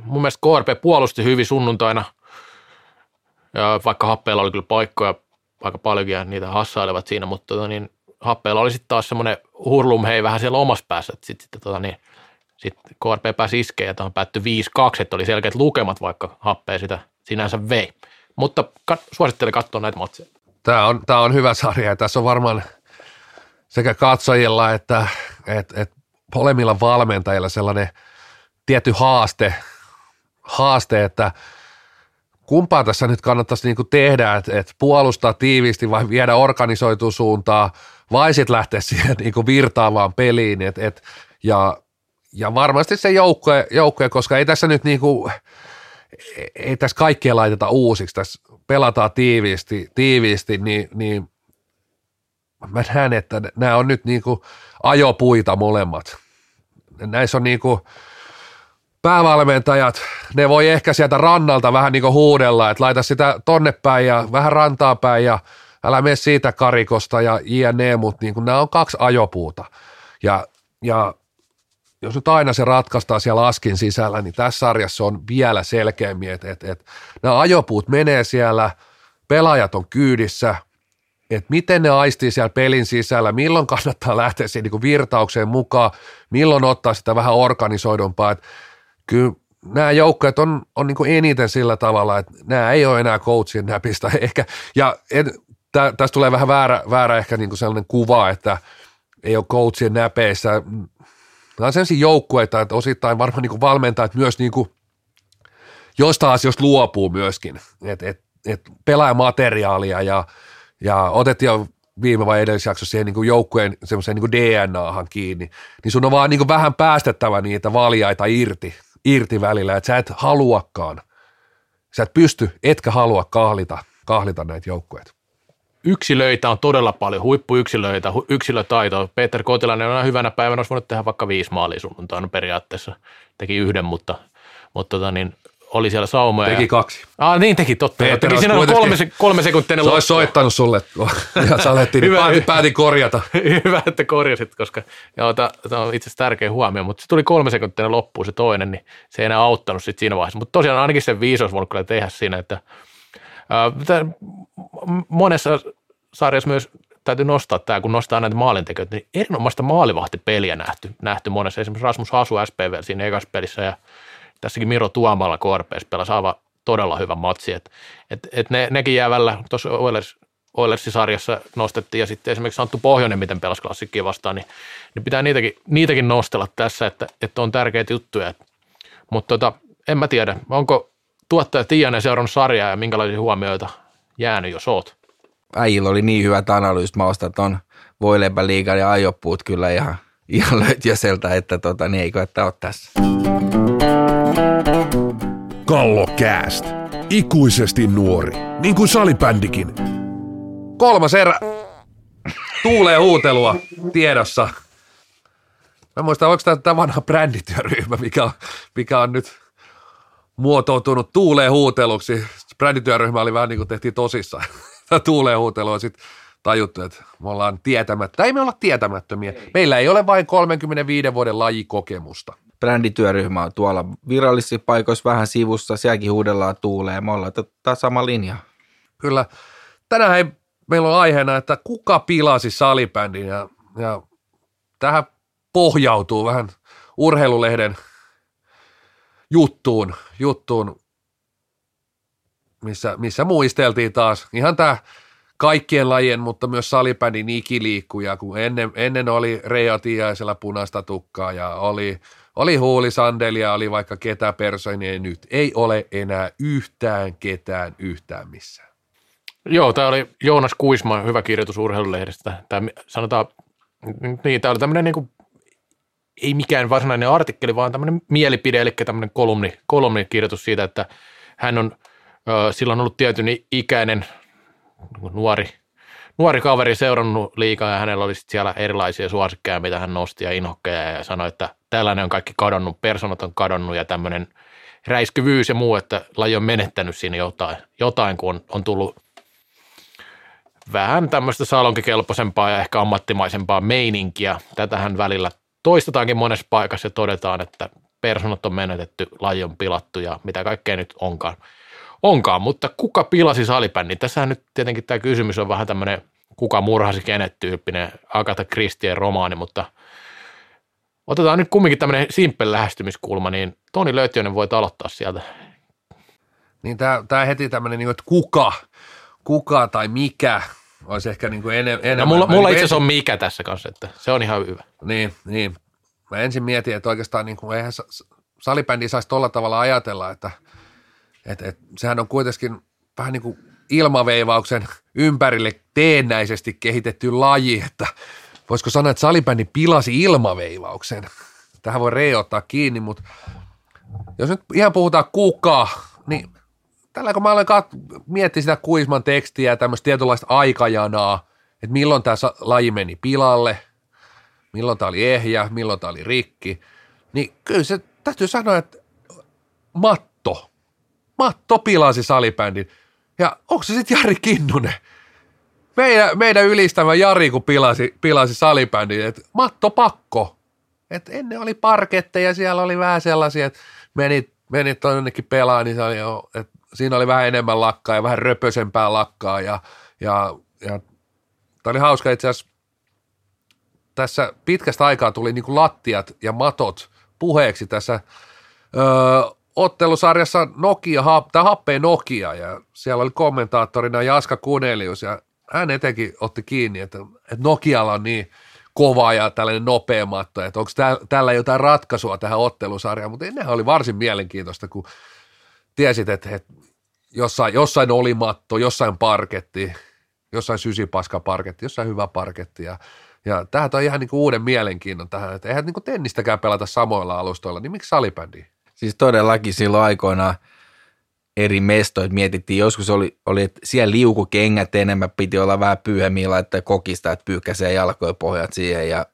mun mielestä KRP puolusti hyvin sunnuntaina, vaikka happeilla oli kyllä paikkoja aika paljonkin ja niitä hassailevat siinä, mutta happeilla oli sitten taas semmoinen hurlumhei vähän siellä omassa päässä, että sitten KRP pääsi iskeen ja tähän päättyi 5-2, että oli selkeät lukemat, vaikka happea sitä sinänsä vei. Mutta suosittelen katsoa näitä matseja. Tämä on hyvä sarja ja tässä on varmaan sekä katsojilla että molemmilla valmentajilla sellainen tietty haaste, että kumpaa tässä nyt kannattaisi niinku tehdä, että puolustaa tiiviisti vai viedä organisoitua suuntaa vai sitten lähteä siihen niinku virtaavaan peliin ja varmasti se joukkue, koska ei tässä nyt niinku, ei tässä kaikkea laiteta uusiksi, tässä pelataan tiiviisti niin mä näen, että nämä on nyt niinku ajopuita molemmat. Näissä on niinku päävalmentajat, ne voi ehkä sieltä rannalta vähän niinku huudella, että laita sitä tonne päin ja vähän rantaa päin ja älä mene siitä karikosta ja jne, mutta niinku nämä on 2 ajopuuta ja jos nyt aina se ratkaistaan siellä askin sisällä, niin tässä sarjassa on vielä selkeämmin, että nämä ajopuut menee siellä, pelaajat on kyydissä, että miten ne aistii siellä pelin sisällä, milloin kannattaa lähteä siihen niin kuin virtaukseen mukaan, milloin ottaa sitä vähän organisoidumpaa. Että kyllä nämä joukkueet on niin kuin eniten sillä tavalla, että nämä ei ole enää coachin näpistä ehkä, ja tässä tulee vähän väärä ehkä niin kuin sellainen kuva, että ei ole coachin näpeissä. Nämä on sellaisia joukkueita, että osittain varmaan niin valmentajat myös niin jostain asioista luopuu myöskin, että pelaajamateriaalia ja otettiin jo viime vai edellisjaksossa siihen niin joukkueen semmoiseen niin DNAhan kiinni, niin sun on vaan niin vähän päästettävä niitä valjaita irti välillä, että sä et haluakaan, sä et pysty, etkä halua kahlita näitä joukkueita. Yksilöitä on todella paljon, huippuyksilöitä, yksilötaitoa. Peter Kotilainen on hyvänä päivänä, olisi voinut tehdä vaikka 5 maalia sunnuntaina periaatteessa. Teki 1, mutta oli siellä saumoja. Teki 2. Teki totta. Peter siinä on 3 sekuntia. Se olisi soittanut sulle ja sä alettiin, niin päätin korjata. Hyvä, että korjasit, koska tämä on itse asiassa tärkeä huomio, mutta se tuli 3 sekuntia loppuun se toinen, niin se ei enää auttanut sitten siinä vaiheessa. Mutta tosiaan ainakin se 5 olisi voinut kyllä tehdä siinä, että monessa sarjassa myös täytyy nostaa tämä, kun nostaa näitä maalintekijöitä, niin erinomaista maalivahtipeliä nähty monessa. Esimerkiksi Rasmus Hasu SPV siinä ekassa pelissä ja tässäkin Miro Tuomala KRP:ssä pelasi aivan todella hyvän matsi. Nekin jää välillä, tuossa Oilersisarjassa nostettiin ja sitten esimerkiksi Anttu Pohjonen, miten pelasi Klassikkiin vastaan, niin pitää niitäkin nostella tässä, että on tärkeitä juttuja. Mutta en mä tiedä, onko tuottaja Tiianen seurannut sarjaa ja minkälaisia huomioita jäänyt, jos oot? Äijillä oli niin hyvät analyysit, mä ostan ton Voilepäliigan ja ajopuut kyllä ihan löytyy sieltä, että niin eikö, että oot tässä. Kallokääst. Ikuisesti nuori. Niin kuin salibändikin. 3. erä. Tuulee huutelua tiedossa. Mä muistan, onko tämä vanha brändityöryhmä, mikä on nyt muotoutunut tuuleen huuteluksi. Brändityöryhmä oli vähän niin kuin tehtiin tosissaan tuuleen huutelua. Sitten tajuttu, että me ollaan tietämättä. Ei me olla tietämättömiä. Ei. Meillä ei ole vain 35 vuoden lajikokemusta. Brändityöryhmä on tuolla virallisissa paikoissa vähän sivussa. Sielläkin huudellaan tuuleen. Me ollaan sama linja. Kyllä. Tänään meillä on aiheena, että kuka pilasi salibändin. Ja tähän pohjautuu vähän Urheilulehden juttuun missä muisteltiin taas ihan tämä kaikkien lajien, mutta myös salibändin ikiliikkuja, kun ennen oli Reija Tiaisella punaista tukkaa ja oli huulisandelia, oli vaikka ketä persoonia, nyt ei ole enää yhtään ketään yhtään missään. Joo, tämä oli Joonas Kuisman hyvä kirjoitus Urheilulehdestä. Tämä oli tämmöinen niin kuin, ei mikään varsinainen artikkeli, vaan tämmöinen mielipide, eli tämmöinen kolumnikirjoitus siitä, että hän on silloin ollut tietyn ikäinen nuori kaveri seurannut liikaa ja hänellä oli sitten siellä erilaisia suosikkeja, mitä hän nosti ja inhokkeja ja sanoi, että tällainen on kaikki kadonnut, persoonat on kadonnut ja tämmöinen räiskyvyys ja muu, että laji on menettänyt siinä jotain kun on tullut vähän tämmöistä salonkikelpoisempaa ja ehkä ammattimaisempaa meininkiä. Tätähän välillä toistetaankin monessa paikassa ja todetaan, että persoonat on menetetty, laji on pilattu ja mitä kaikkea nyt onkaan, mutta kuka pilasi salibändin? Tässähän nyt tietenkin tämä kysymys on vähän tämmöinen kuka murhasi kenet -tyyppinen Agatha Christien romaani, mutta otetaan nyt kumminkin tämmöinen simppel lähestymiskulma, niin Toni Löytiönen voit aloittaa sieltä. Niin tämä heti tämmöinen, niin että kuka tai mikä olisi ehkä niin kuin enemmän. No mulla itse asiassa on mikä tässä kanssa, että se on ihan hyvä. Niin. Mä ensin mietin, että oikeastaan niin kuin eihän salibändiä saisi tolla tavalla ajatella, että sehän on kuitenkin vähän niin kuin ilmaveivauksen ympärille teennäisesti kehitetty laji, että voisiko sanoa, että salibändi pilasi ilmaveivauksen. Tähän voi reottaa kiinni, mutta jos nyt ihan puhutaan kuka, niin tällä kun mä olen miettinyt sitä Kuisman tekstiä ja tämmöistä tietynlaista aikajanaa, että milloin tämä laji meni pilalle, milloin tämä oli ehjä, milloin tämä oli rikki, niin kyllä se täytyy sanoa, että Matto pilasi salibändin. Ja onko se sitten Jari Kinnunen? Meidän ylistävä Jari, kun pilasi salibändin. Et Matto pakko. Et ennen oli parketteja, siellä oli vähän sellaisia, että menit tonnekin pelaa, niin se oli, että siinä oli vähän enemmän lakkaa ja vähän röpösempää lakkaa. Ja tämä oli hauska itse asiassa. Tässä pitkästä aikaa tuli niinku lattiat ja matot puheeksi tässä ottelusarjassa Happeen Nokia, ja siellä oli kommentaattorina Jaska Kunelius, ja hän etenkin otti kiinni, että Nokialla on niin kova ja tällainen nopea matto, että onko tällä jotain ratkaisua tähän ottelusarjaan, mutta ennenhän oli varsin mielenkiintoista, kun tiesit, että jossain oli matto, jossain parketti, jossain sysipaska parketti, jossain hyvä parketti, ja tämähän on ihan niin kuin uuden mielenkiinnon tähän, että eihän niin kuin tennistäkään pelata samoilla alustoilla, niin miksi salibändiä? Siis todellakin silloin aikoinaan eri mestoit mietittiin. Joskus oli että siellä liukukengät enemmän piti olla vähän pyyhemmin laittaa kokista, että pyyhkäisee jalkojen pohjat siihen ja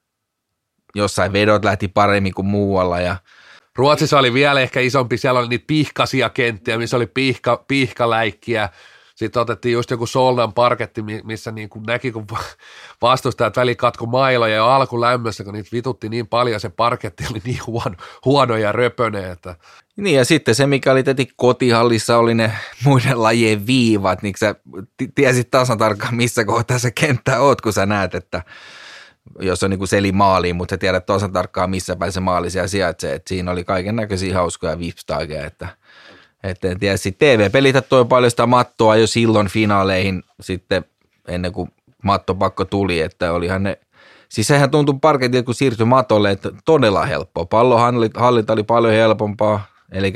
jossain vedot lähti paremmin kuin muualla. Ja Ruotsissa oli vielä ehkä isompi, siellä oli niitä pihkaisia kenttiä, missä oli pihkaläikkiä. Sitten otettiin just joku Solnan parketti, missä niin kuin näki, kun vastustajat välikatko mailoja ja alkulämmössä, kun niitä vitutti niin paljon, se parketti oli niin huono ja röpöne. Että. Niin ja sitten se, mikä oli tietysti kotihallissa, oli ne muiden lajien viivat, niin sä tiesit tasan tarkkaan, missä kohtaa sä kenttää oot, kun sä näet, että jos on niin kuin seli maaliin, mutta sä tiedät tasan tarkkaan, missä päin se maali siellä sijaitsee. Että siinä oli kaiken näköisiä hauskoja vipstaageja, että en tiedä, sitten TV-pelitä toi paljon sitä mattoa jo silloin finaaleihin sitten ennen kuin mattopakko tuli, että olihan ne, siis sehän tuntui parketilta, kun siirtyi matolle, että todella helppoa, pallohallinta oli paljon helpompaa, eli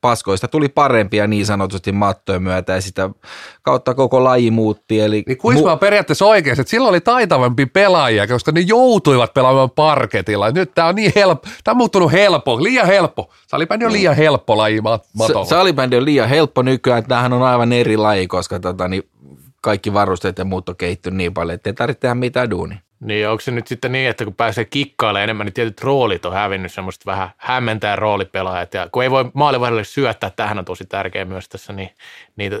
paskoista tuli parempia niin sanotusti mattojen myötä ja sitä kautta koko laji muutti. Eli niin Kuisma on periaatteessa oikeassa, että silloin oli taitavampi pelaajia, koska ne joutuivat pelaamaan parketilla. Nyt tämä on niin helppo, tämä on muuttunut helppo, liian helppo. Salibändi on liian helppo laji matolla. Salibändi on liian helppo nykyään, tämähän on aivan eri laji, koska kaikki varusteet ja muut on kehittynyt niin paljon, että ei tarvitse tehdä mitään duunia. Niin, onko se nyt sitten niin, että kun pääsee kikkailemaan enemmän, niin tietyt roolit on hävinnyt, semmoiset vähän hämmentää roolipelaajat. Ja kun ei voi maalivahdelle syöttää, tämähän on tosi tärkeä myös tässä, niin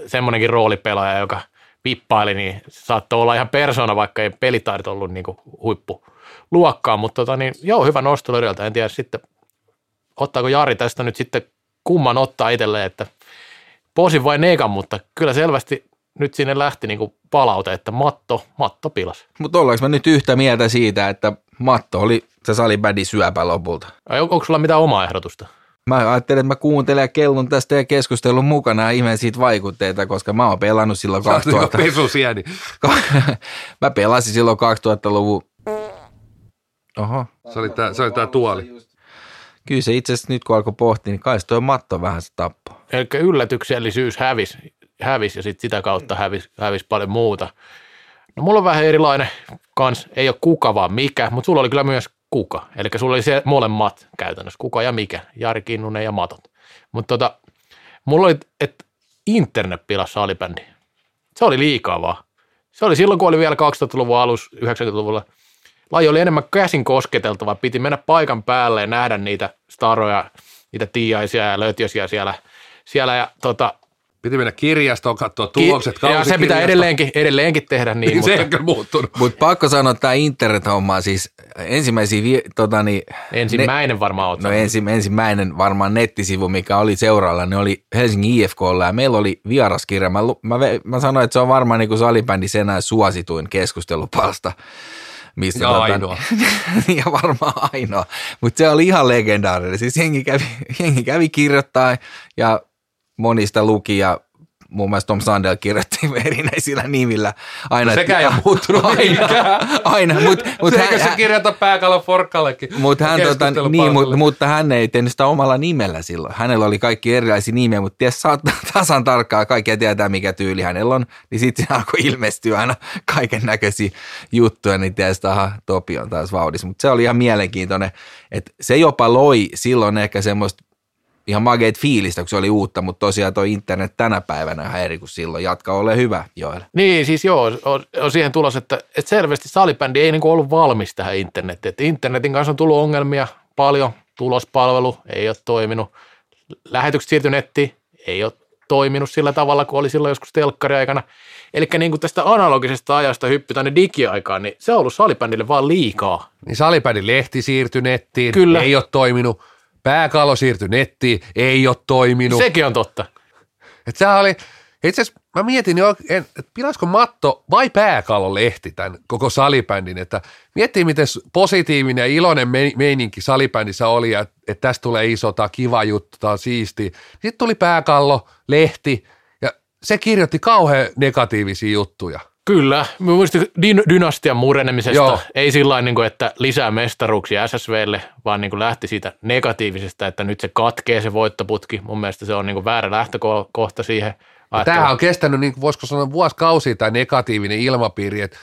semmoinenkin roolipelaaja, joka pippaili, niin saattoi olla ihan persona, vaikka ei pelitaidot ollut niin kuin huippuluokkaa, mutta hyvä nosto Lörjältä. En tiedä sitten, ottaako Jari tästä nyt sitten kumman ottaa itselleen, että posin vai neikan, mutta kyllä selvästi nyt sinne lähti niin kuin palaute, että Matto pilas. Mutta ollaanko mä nyt yhtä mieltä siitä, että Matto oli se salibädi syöpä lopulta? Onko sulla mitään omaa ehdotusta? Mä ajattelin, että mä kuuntelen ja kellun tästä ja keskustelun mukana ja ihmeen siitä vaikutteita, koska mä oon pelannut silloin 2000. Mä pelasin silloin 2000-luvun. Oho. Se oli tää tuoli. Kyllä se itse asiassa nyt kun alkoi pohtia, niin kai se toi Matto vähän se tappoi. Eli yllätyksellisyys hävisi ja sitten sitä kautta hävisi paljon muuta. No mulla on vähän erilainen kans, ei ole kuka vaan mikä, mutta sulla oli kyllä myös kuka. Eli sulla oli se molemmat käytännössä, kuka ja mikä, Jari Kinnunen ja Matot. Mutta mulla oli, että internet pilasi salibändi. Se oli liikaa vaan. Se oli silloin, kun oli vielä 2000-luvun alussa, 90-luvulla. Laji oli enemmän käsin kosketeltava, piti mennä paikan päälle ja nähdä niitä staroja, niitä tiiaisia ja löytiöisiä siellä ja piti mennä kirjastoon, katsoa tulokset kausikirjasta. Ja se pitää edelleenkin tehdä niin. Se mutta, ei muuttunut. Mutta pakko sanoa, että tämä internet-homma siis ensimmäinen varmaan nettisivu, mikä oli seuraalla, ne oli Helsingin IFK:lla ja meillä oli vieraskirja. Mä sanoin, että se on varmaan niin kuin salibändis enää suosituin keskustelupalsta. Mistä ja ainoa. Ja varmaan ainoa, mutta se oli ihan legendaarinen. Siis jengi kävi kirjoittaa ja monista luki ja muun muassa Tom Sandell kirjoitti erinäisillä nimillä. Aina, sekä ei ole muuttunut aina. Mut hän, se kirjoita pääkallon forkkallekin. Mutta hän ei tehnyt sitä omalla nimellä silloin. Hänellä oli kaikki erilaisia nimiä, mutta ties saattaa tasan tarkkaan kaikkea tietää, mikä tyyli hänellä on. Niin sitten se alkoi ilmestyä aina kaiken näköisiä juttuja, niin ties, Topi on taas vauhdissa. Mutta se oli ihan mielenkiintoinen, että se jopa loi silloin ehkä semmoista ihan mageet fiilistä, kun se oli uutta, mutta tosiaan toi internet tänä päivänä ihan eri kuin silloin. Jatka, ole hyvä, Joel. Niin, siis on siihen tulos, että selvästi salibändi ei niinku ollut valmis tähän internetiin. Et internetin kanssa on tullut ongelmia paljon. Tulospalvelu ei ole toiminut. Lähetykset siirtyi nettiin, ei ole toiminut sillä tavalla, kuin oli silloin joskus telkkariaikana. Eli niin tästä analogisesta ajasta hyppy tänne digiaikaan, niin se on ollut salibändille vaan liikaa. Niin salibändin lehti siirtyi nettiin, kyllä. Ei ole toiminut. Pääkalo siirtyi nettiin, ei ole toiminut. Sekin on totta. Että sehän oli, itse asiassa mä mietin jo, että pilasko Matto vai pääkalo lehti tämän koko salibändin, että miettii miten positiivinen ja iloinen meininki salibändissä oli, ja että tästä tulee iso, tää kiva juttu, tää on siistiä. Sitten tuli pääkalo lehti ja se kirjoitti kauhean negatiivisia juttuja. Kyllä, mä muistin dynastian murenemisesta. Joo. Ei sillä tavalla, että lisää mestaruuksia SSVlle, vaan lähti siitä negatiivisesta, että nyt se katkee se voittoputki. Mun mielestä se on väärä lähtökohta siihen. Tämähän on kestänyt, voisiko sanoa, vuosikausia tämä negatiivinen ilmapiiri, että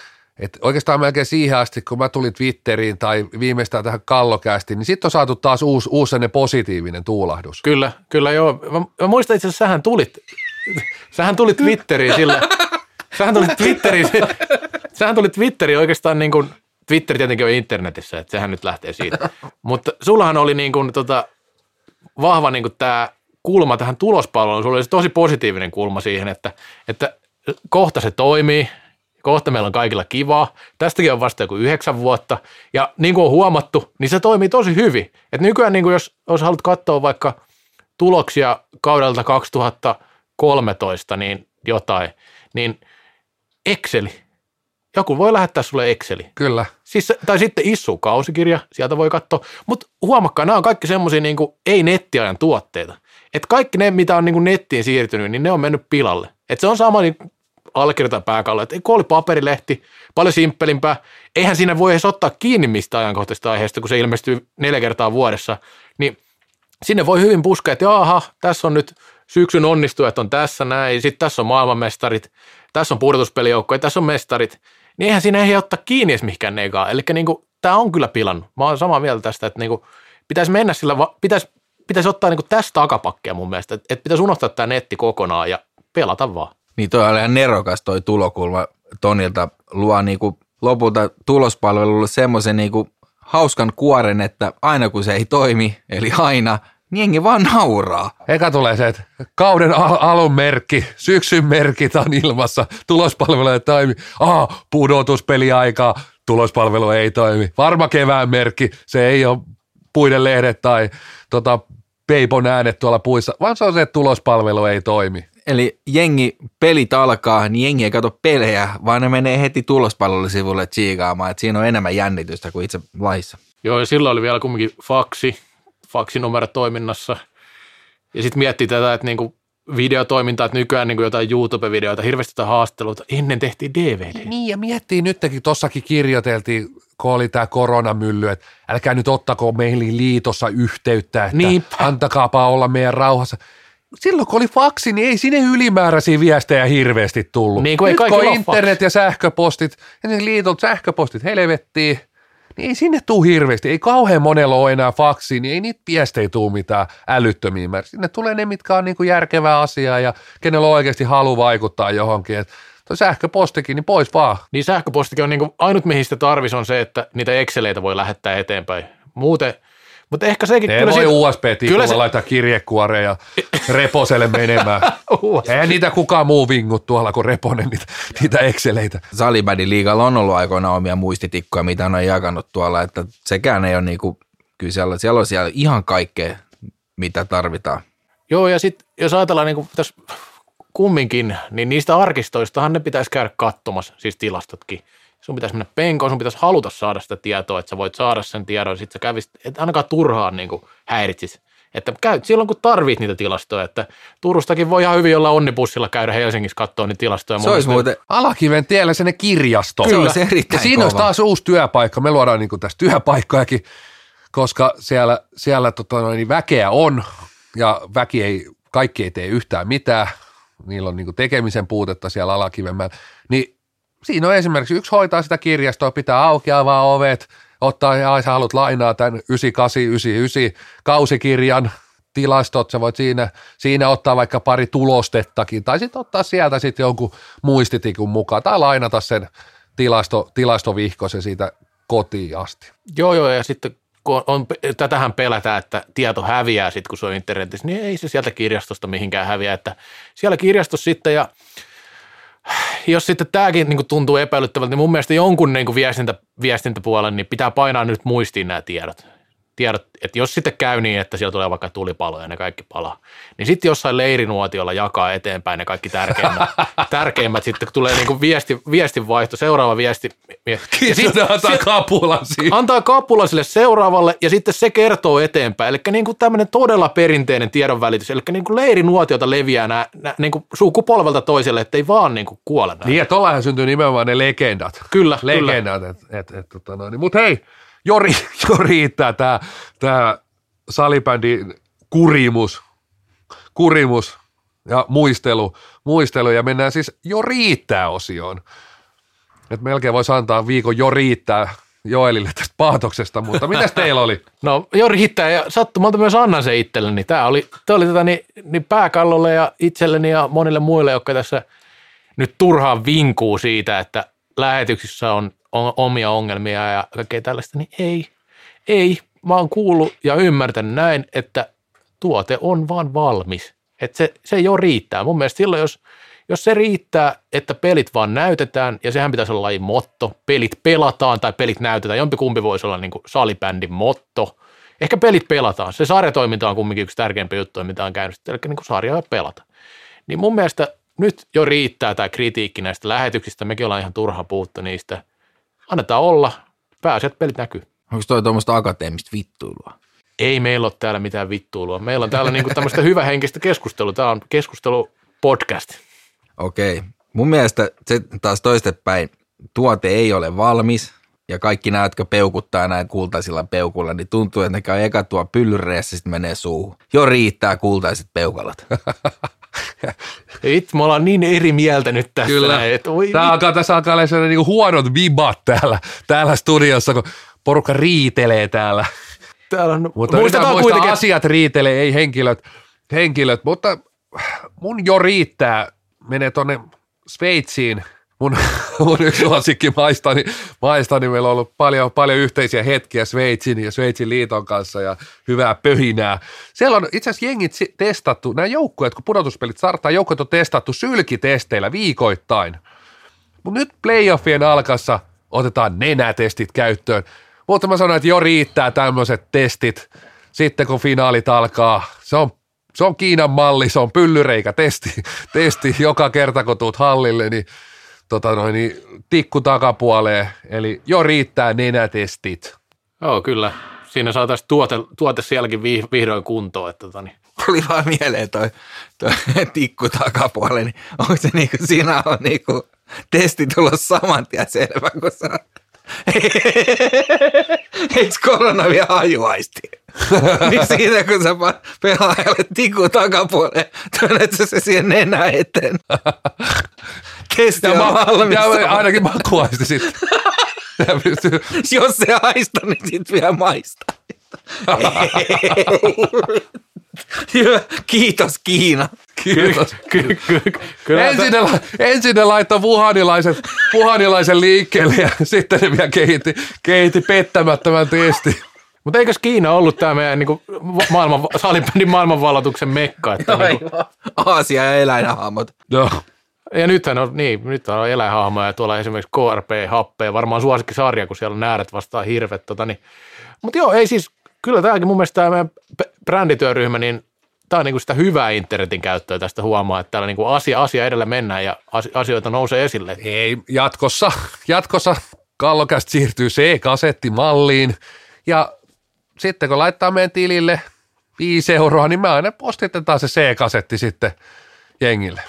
oikeastaan melkein siihen asti, kun mä tulin Twitteriin tai viimeistään tähän Kallokästiin, niin sitten on saatu taas uusi positiivinen tuulahdus. Kyllä joo. Mä muistan itse asiassa, sähän tulit Twitteriin sillä... Sähän tuli Twitteriin oikeastaan niin kuin, Twitter tietenkin on internetissä, että sehän nyt lähtee siitä. Mutta sullahan oli niin kuin, vahva niin kuin tämä kulma tähän tulospalveluun, sulla oli se tosi positiivinen kulma siihen, että kohta se toimii, kohta meillä on kaikilla kivaa, tästäkin on vasta joku 9 vuotta, ja niin kuin on huomattu, niin se toimii tosi hyvin. Et nykyään niin kuin jos haluat katsoa vaikka tuloksia kaudelta 2013, niin jotain, niin Exceli. Joku voi lähettää sulle Exceli. Kyllä. Siis, tai sitten issu kausikirja, sieltä voi katsoa. Mutta huomakkaan, nämä on kaikki semmoisia niin kuin ei-nettiajan tuotteita. Että kaikki ne, mitä on niin kuin nettiin siirtynyt, niin ne on mennyt pilalle. Että se on sama niin allekirjoitan pääkallo, että kun oli paperilehti, paljon simppelimpää. Eihän siinä voi edes ottaa kiinni mistä ajankohtaisesta aiheesta, kun se ilmestyy 4 kertaa vuodessa. Niin sinne voi hyvin puskea, että jaha, tässä on nyt syksyn onnistujat on tässä näin, sitten tässä on maailmanmestarit, tässä on pudotuspelijoukkoja, tässä on mestarit, niin eihän siinä ei ottaa kiinni edes mihinkään nekaan. Eli niinku, tämä on kyllä pilannut. Mä oon samaa mieltä tästä, että niinku, pitäisi mennä sillä, pitäisi ottaa niinku tästä takapakkia mun mielestä, että pitäisi unohtaa tämä netti kokonaan ja pelata vaan. Niin toi oli ihan nerokas toi tulokulma Tonilta, luo niinku lopulta tulospalvelulle semmoisen niinku hauskan kuoren, että aina kun se ei toimi, eli aina, jengi vaan nauraa. Eka tulee se, että kauden alun merkki, syksyn merkit on ilmassa, tulospalvelu ei toimi, pudotuspeliaikaa, tulospalvelu ei toimi, varma kevään merkki, se ei ole puiden lehdet tai peipon äänet tuolla puissa, vaan se on se, että tulospalvelu ei toimi. Eli jengi, pelit alkaa, niin jengi ei kato pelejä, vaan ne menee heti tulospalvelusivulle tsiikaamaan, että siinä on enemmän jännitystä kuin itse laissa. Joo, ja silloin oli vielä kumminkin faksinumero toiminnassa. Ja sitten miettii tätä, että niinku videotoimintaa, että nykyään niinku jotain YouTube-videoita, hirveästi jotain haasteluita. Ennen tehtiin DVD. Niin, ja miettii nytkin, tuossakin kirjoiteltiin, kun oli tämä koronamylly, että älkää nyt ottako meihin liitossa yhteyttä, että niinpä, antakaapa olla meidän rauhassa. Silloin kun oli faksi, niin ei sinne ylimääräisiä viestejä hirveästi tullut. Niin kuin nyt kun internet ja sähköpostit, ja ne liitot sähköpostit helvettiin, niin ei sinne tule hirveästi. Ei kauhean monella ole enää faksia, niin ei niitä viestejä tule mitään älyttömiä määrä. Sinne tulee ne, mitkä on niin kuin järkevää asiaa ja kenellä on oikeasti halu vaikuttaa johonkin. Et tuo sähköpostikin, niin pois vaan. Niin sähköpostikin on niin kuin ainut, mihin sitä tarvisi, on se, että niitä Exceleitä voi lähettää eteenpäin. Muuten... Mutta ehkä sekin ne kyllä voi USB-tikulla se... laittaa kirjekuoreen ja Reposelle menemään. Eihän niitä kukaan muu vingut tuolla kuin Reponen niitä Exceleitä. Salibändin liigalla on ollut aikoinaan omia muistitikkoja, mitä on jakanut tuolla, että sekään ei ole niinku, kyllä siellä on siellä ihan kaikkea, mitä tarvitaan. Joo, ja sitten jos ajatellaan niinku tässä kumminkin, niin niistä arkistoistahan ne pitäisi käydä katsomassa, siis tilastotkin. Sun pitäisi mennä penkoon, sun pitäisi haluta saada sitä tietoa, että sä voit saada sen tiedon, sit sä kävisit, et ainakaan turhaan niin kuin häiritsis. Että käyt silloin, kun tarvit niitä tilastoja, että Turustakin voi ihan hyvin olla onnibussilla käydä Helsingissä katsoa niitä tilastoja. Se olisi muuten Alakiven tiellä sinne kirjastoon. Kyllä, se erittäin siinä olisi taas uusi työpaikka, me luodaan niin kuin tässä työpaikkojakin, koska siellä väkeä on ja kaikki ei tee yhtään mitään, niillä on niin kuin tekemisen puutetta siellä Alakivenmäellä, niin siinä on esimerkiksi yksi hoitaa sitä kirjastoa, pitää auki, avaa ovet, ottaa ja sä haluat lainaa tämän 9899 kausikirjan tilastot, sä voit siinä ottaa vaikka pari tulostettakin tai sitten ottaa sieltä sitten jonkun muistitikun mukaan tai lainata sen tilastovihkosen siitä kotiin asti. Joo ja sitten kun tätähän pelätään, että tieto häviää sitten kun se on internetissä, niin ei se sieltä kirjastosta mihinkään häviä, että siellä kirjastossa sitten ja... Jos sitten tämäkin niin tuntuu epäilyttävältä, niin mun mielestä jonkun niin viestintäpuolen niin pitää painaa nyt muistiin nämä tiedot. Että jos sitten käy niin, että siellä tulee vaikka tulipalo ja ne kaikki palaa, niin sitten jossain leirinuotiolla jakaa eteenpäin ne kaikki tärkeimmät sitten, kun tulee niin viestinvaihto, seuraava viesti. Antaa kapulan siihen. Antaa kapulan sille seuraavalle ja sitten se kertoo eteenpäin. Eli niin tämmöinen todella perinteinen tiedonvälitys, eli niin leirinuotiota leviää nämä niin sukupolvelta toiselle, ettei vaan niin kuole näin. Niin ja tollahan syntyy nimenomaan ne legendat. Kyllä. Mutta hei. Jo riittää tämä salibändin kurimus ja muistelu ja mennään siis jo riittää osioon. Et melkein voisi antaa viikon jo riittää Joelille tästä paatoksesta, mutta mitäs teillä oli? No jo riittää ja sattumalta myös annan se itselleni. Tämä oli tätä niin pääkallolle ja itselleni ja monille muille, jotka tässä nyt turhaan vinkuu siitä, että lähetyksissä on omia ongelmia ja kaikkea tällaista, niin ei. Mä oon kuullut ja ymmärtänyt näin, että tuote on vaan valmis. Että se jo riittää. Mun mielestä silloin, jos se riittää, että pelit vaan näytetään, ja sehän pitäisi olla lajin motto, pelit pelataan tai pelit näytetään, jompikumpi voisi olla niin kuin salibändin motto. Ehkä pelit pelataan. Se sarjatoiminta on kumminkin yksi tärkeimpi juttu, mitä on käynyt, eli niin kuin sarjaa pelata. Niin mun mielestä nyt jo riittää tämä kritiikki näistä lähetyksistä. Mekin ollaan ihan turha puhuttu niistä. Annetaan olla. Pääasiat pelit näkyy. Onko toi tuommoista akateemista vittuilua? Ei meillä ole täällä mitään vittuilua. Meillä on täällä niinku tämmöistä hyvähenkistä keskustelua. Tämä on keskustelupodcast. Okei. Mun mielestä se taas toistepäin. Tuote ei ole valmis ja kaikki nämä, jotka peukuttaa näin kultaisilla peukulla, niin tuntuu, että ne käy eka tuo pyllyreessä, sitten menee suuhun. Jo riittää kultaiset peukalat. Itse me ollaan niin eri mieltä nyt tässä. Kyllä. Tässä alkaa olla sellainen niin huonot vibat täällä studiossa, kun porukka riitelee täällä. Mutta muistetaan kuitenkin. Asiat riitelee, ei henkilöt. Mutta mun jo riittää. Menee tuonne Sveitsiin mun yksi suosikki maista, niin meillä on ollut paljon yhteisiä hetkiä Sveitsin ja Sveitsin liiton kanssa ja hyvää pöhinää. Siellä on itse asiassa jengit testattu, nämä joukkueet, kun pudotuspelit startaa, joukkueet on testattu sylkitesteillä viikoittain. Mutta nyt playoffien alkassa otetaan nenätestit käyttöön. Mutta mä sanoin, että jo riittää tämmöiset testit. Sitten kun finaalit alkaa, se on Kiinan malli, se on pyllyreikätesti joka kerta, kun tuut hallille, niin tikku takapuoleen, eli jo riittää nenätestit. Joo, kyllä. Siinä saataisiin tuote sielläkin vihdoin kuntoon. Tuli vaan mieleen toi tikku takapuoleen, niin onko se niin kuin siinä on niin kuin testi tullut saman tien selvä, kun sä eikö korona vielä hajuaisti? Niin siitä, kun sä pelaajalle tikun takapuoleen, työnnätkö se siihen nenä eteen? Testi on valmis. Ja ainakin makuaisti sitten. Jos se haista, niin sit vielä maista. Kiitos Kiina. Kiitos. Ensin ne laittoi wuhanilaisen liikkeelle ja sitten ne vielä kehitti pettämättömän testin. Mutta eikös Kiina ollut tämä meidän niin salibändin maailmanvalloituksen mekka? Että no, niin kuin Aasia ja eläinhahmot. Joo. Ja nythän on eläinhahmoja ja tuolla esimerkiksi KRP-happea, varmaan suosikkisarja, kun siellä on nääret vastaan hirvet. Mutta joo, ei siis, kyllä tämäkin mun mielestä tämä meidän brändityöryhmä, niin tämä on niinku sitä hyvää internetin käyttöä tästä huomaa, että täällä niinku asia edellä mennään ja asioita nousee esille. Ei, jatkossa Kallokästä siirtyy C-kasettimalliin ja sitten kun laittaa meidän tilille 5 euroa, niin me aina postitetaan se C-kasetti sitten jengille.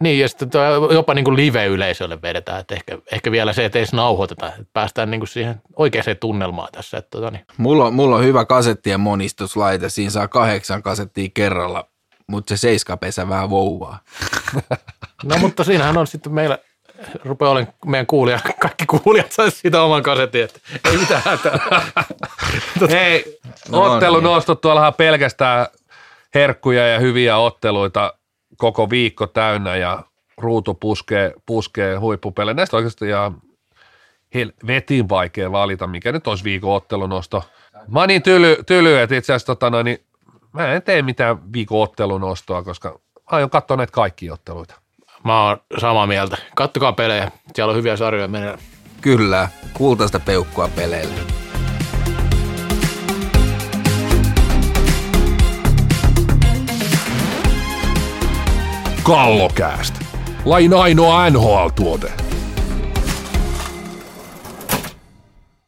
Niin, ja sitten jopa niin kuin live-yleisölle vedetään, että ehkä vielä se, että edes nauhoitetaan, että päästään niin kuin siihen oikeaan tunnelmaan tässä. Että Mulla on hyvä kasettien monistuslaite, siinä saa 8 kasettia kerralla, mutta se 7-pesä vähän vouvaa. No mutta siinähän on sitten meillä, rupeaa olemaan meidän kuulijat, kaikki kuulijat saisi siitä oman kasetin, että ei mitään hätää. Hei, ottelunostot tuollahan pelkästään herkkuja ja hyviä otteluita. Koko viikko täynnä ja ruutu puskee huippupelejä. Näistä oikeasti ihan helvetin vaikea valita, mikä nyt olisi viikon ottelunosto. Mä oon niin tyly, että itse asiassa mä en tee mitään viikon ottelunostoa, koska aion katsoa näitä kaikkia otteluita. Mä oon samaa mieltä. Kattokaa pelejä, siellä on hyviä sarjoja meneillään. Kyllä, kultaista peukkua peleille. Kallokäästä. Lain ainoa NHL-tuote.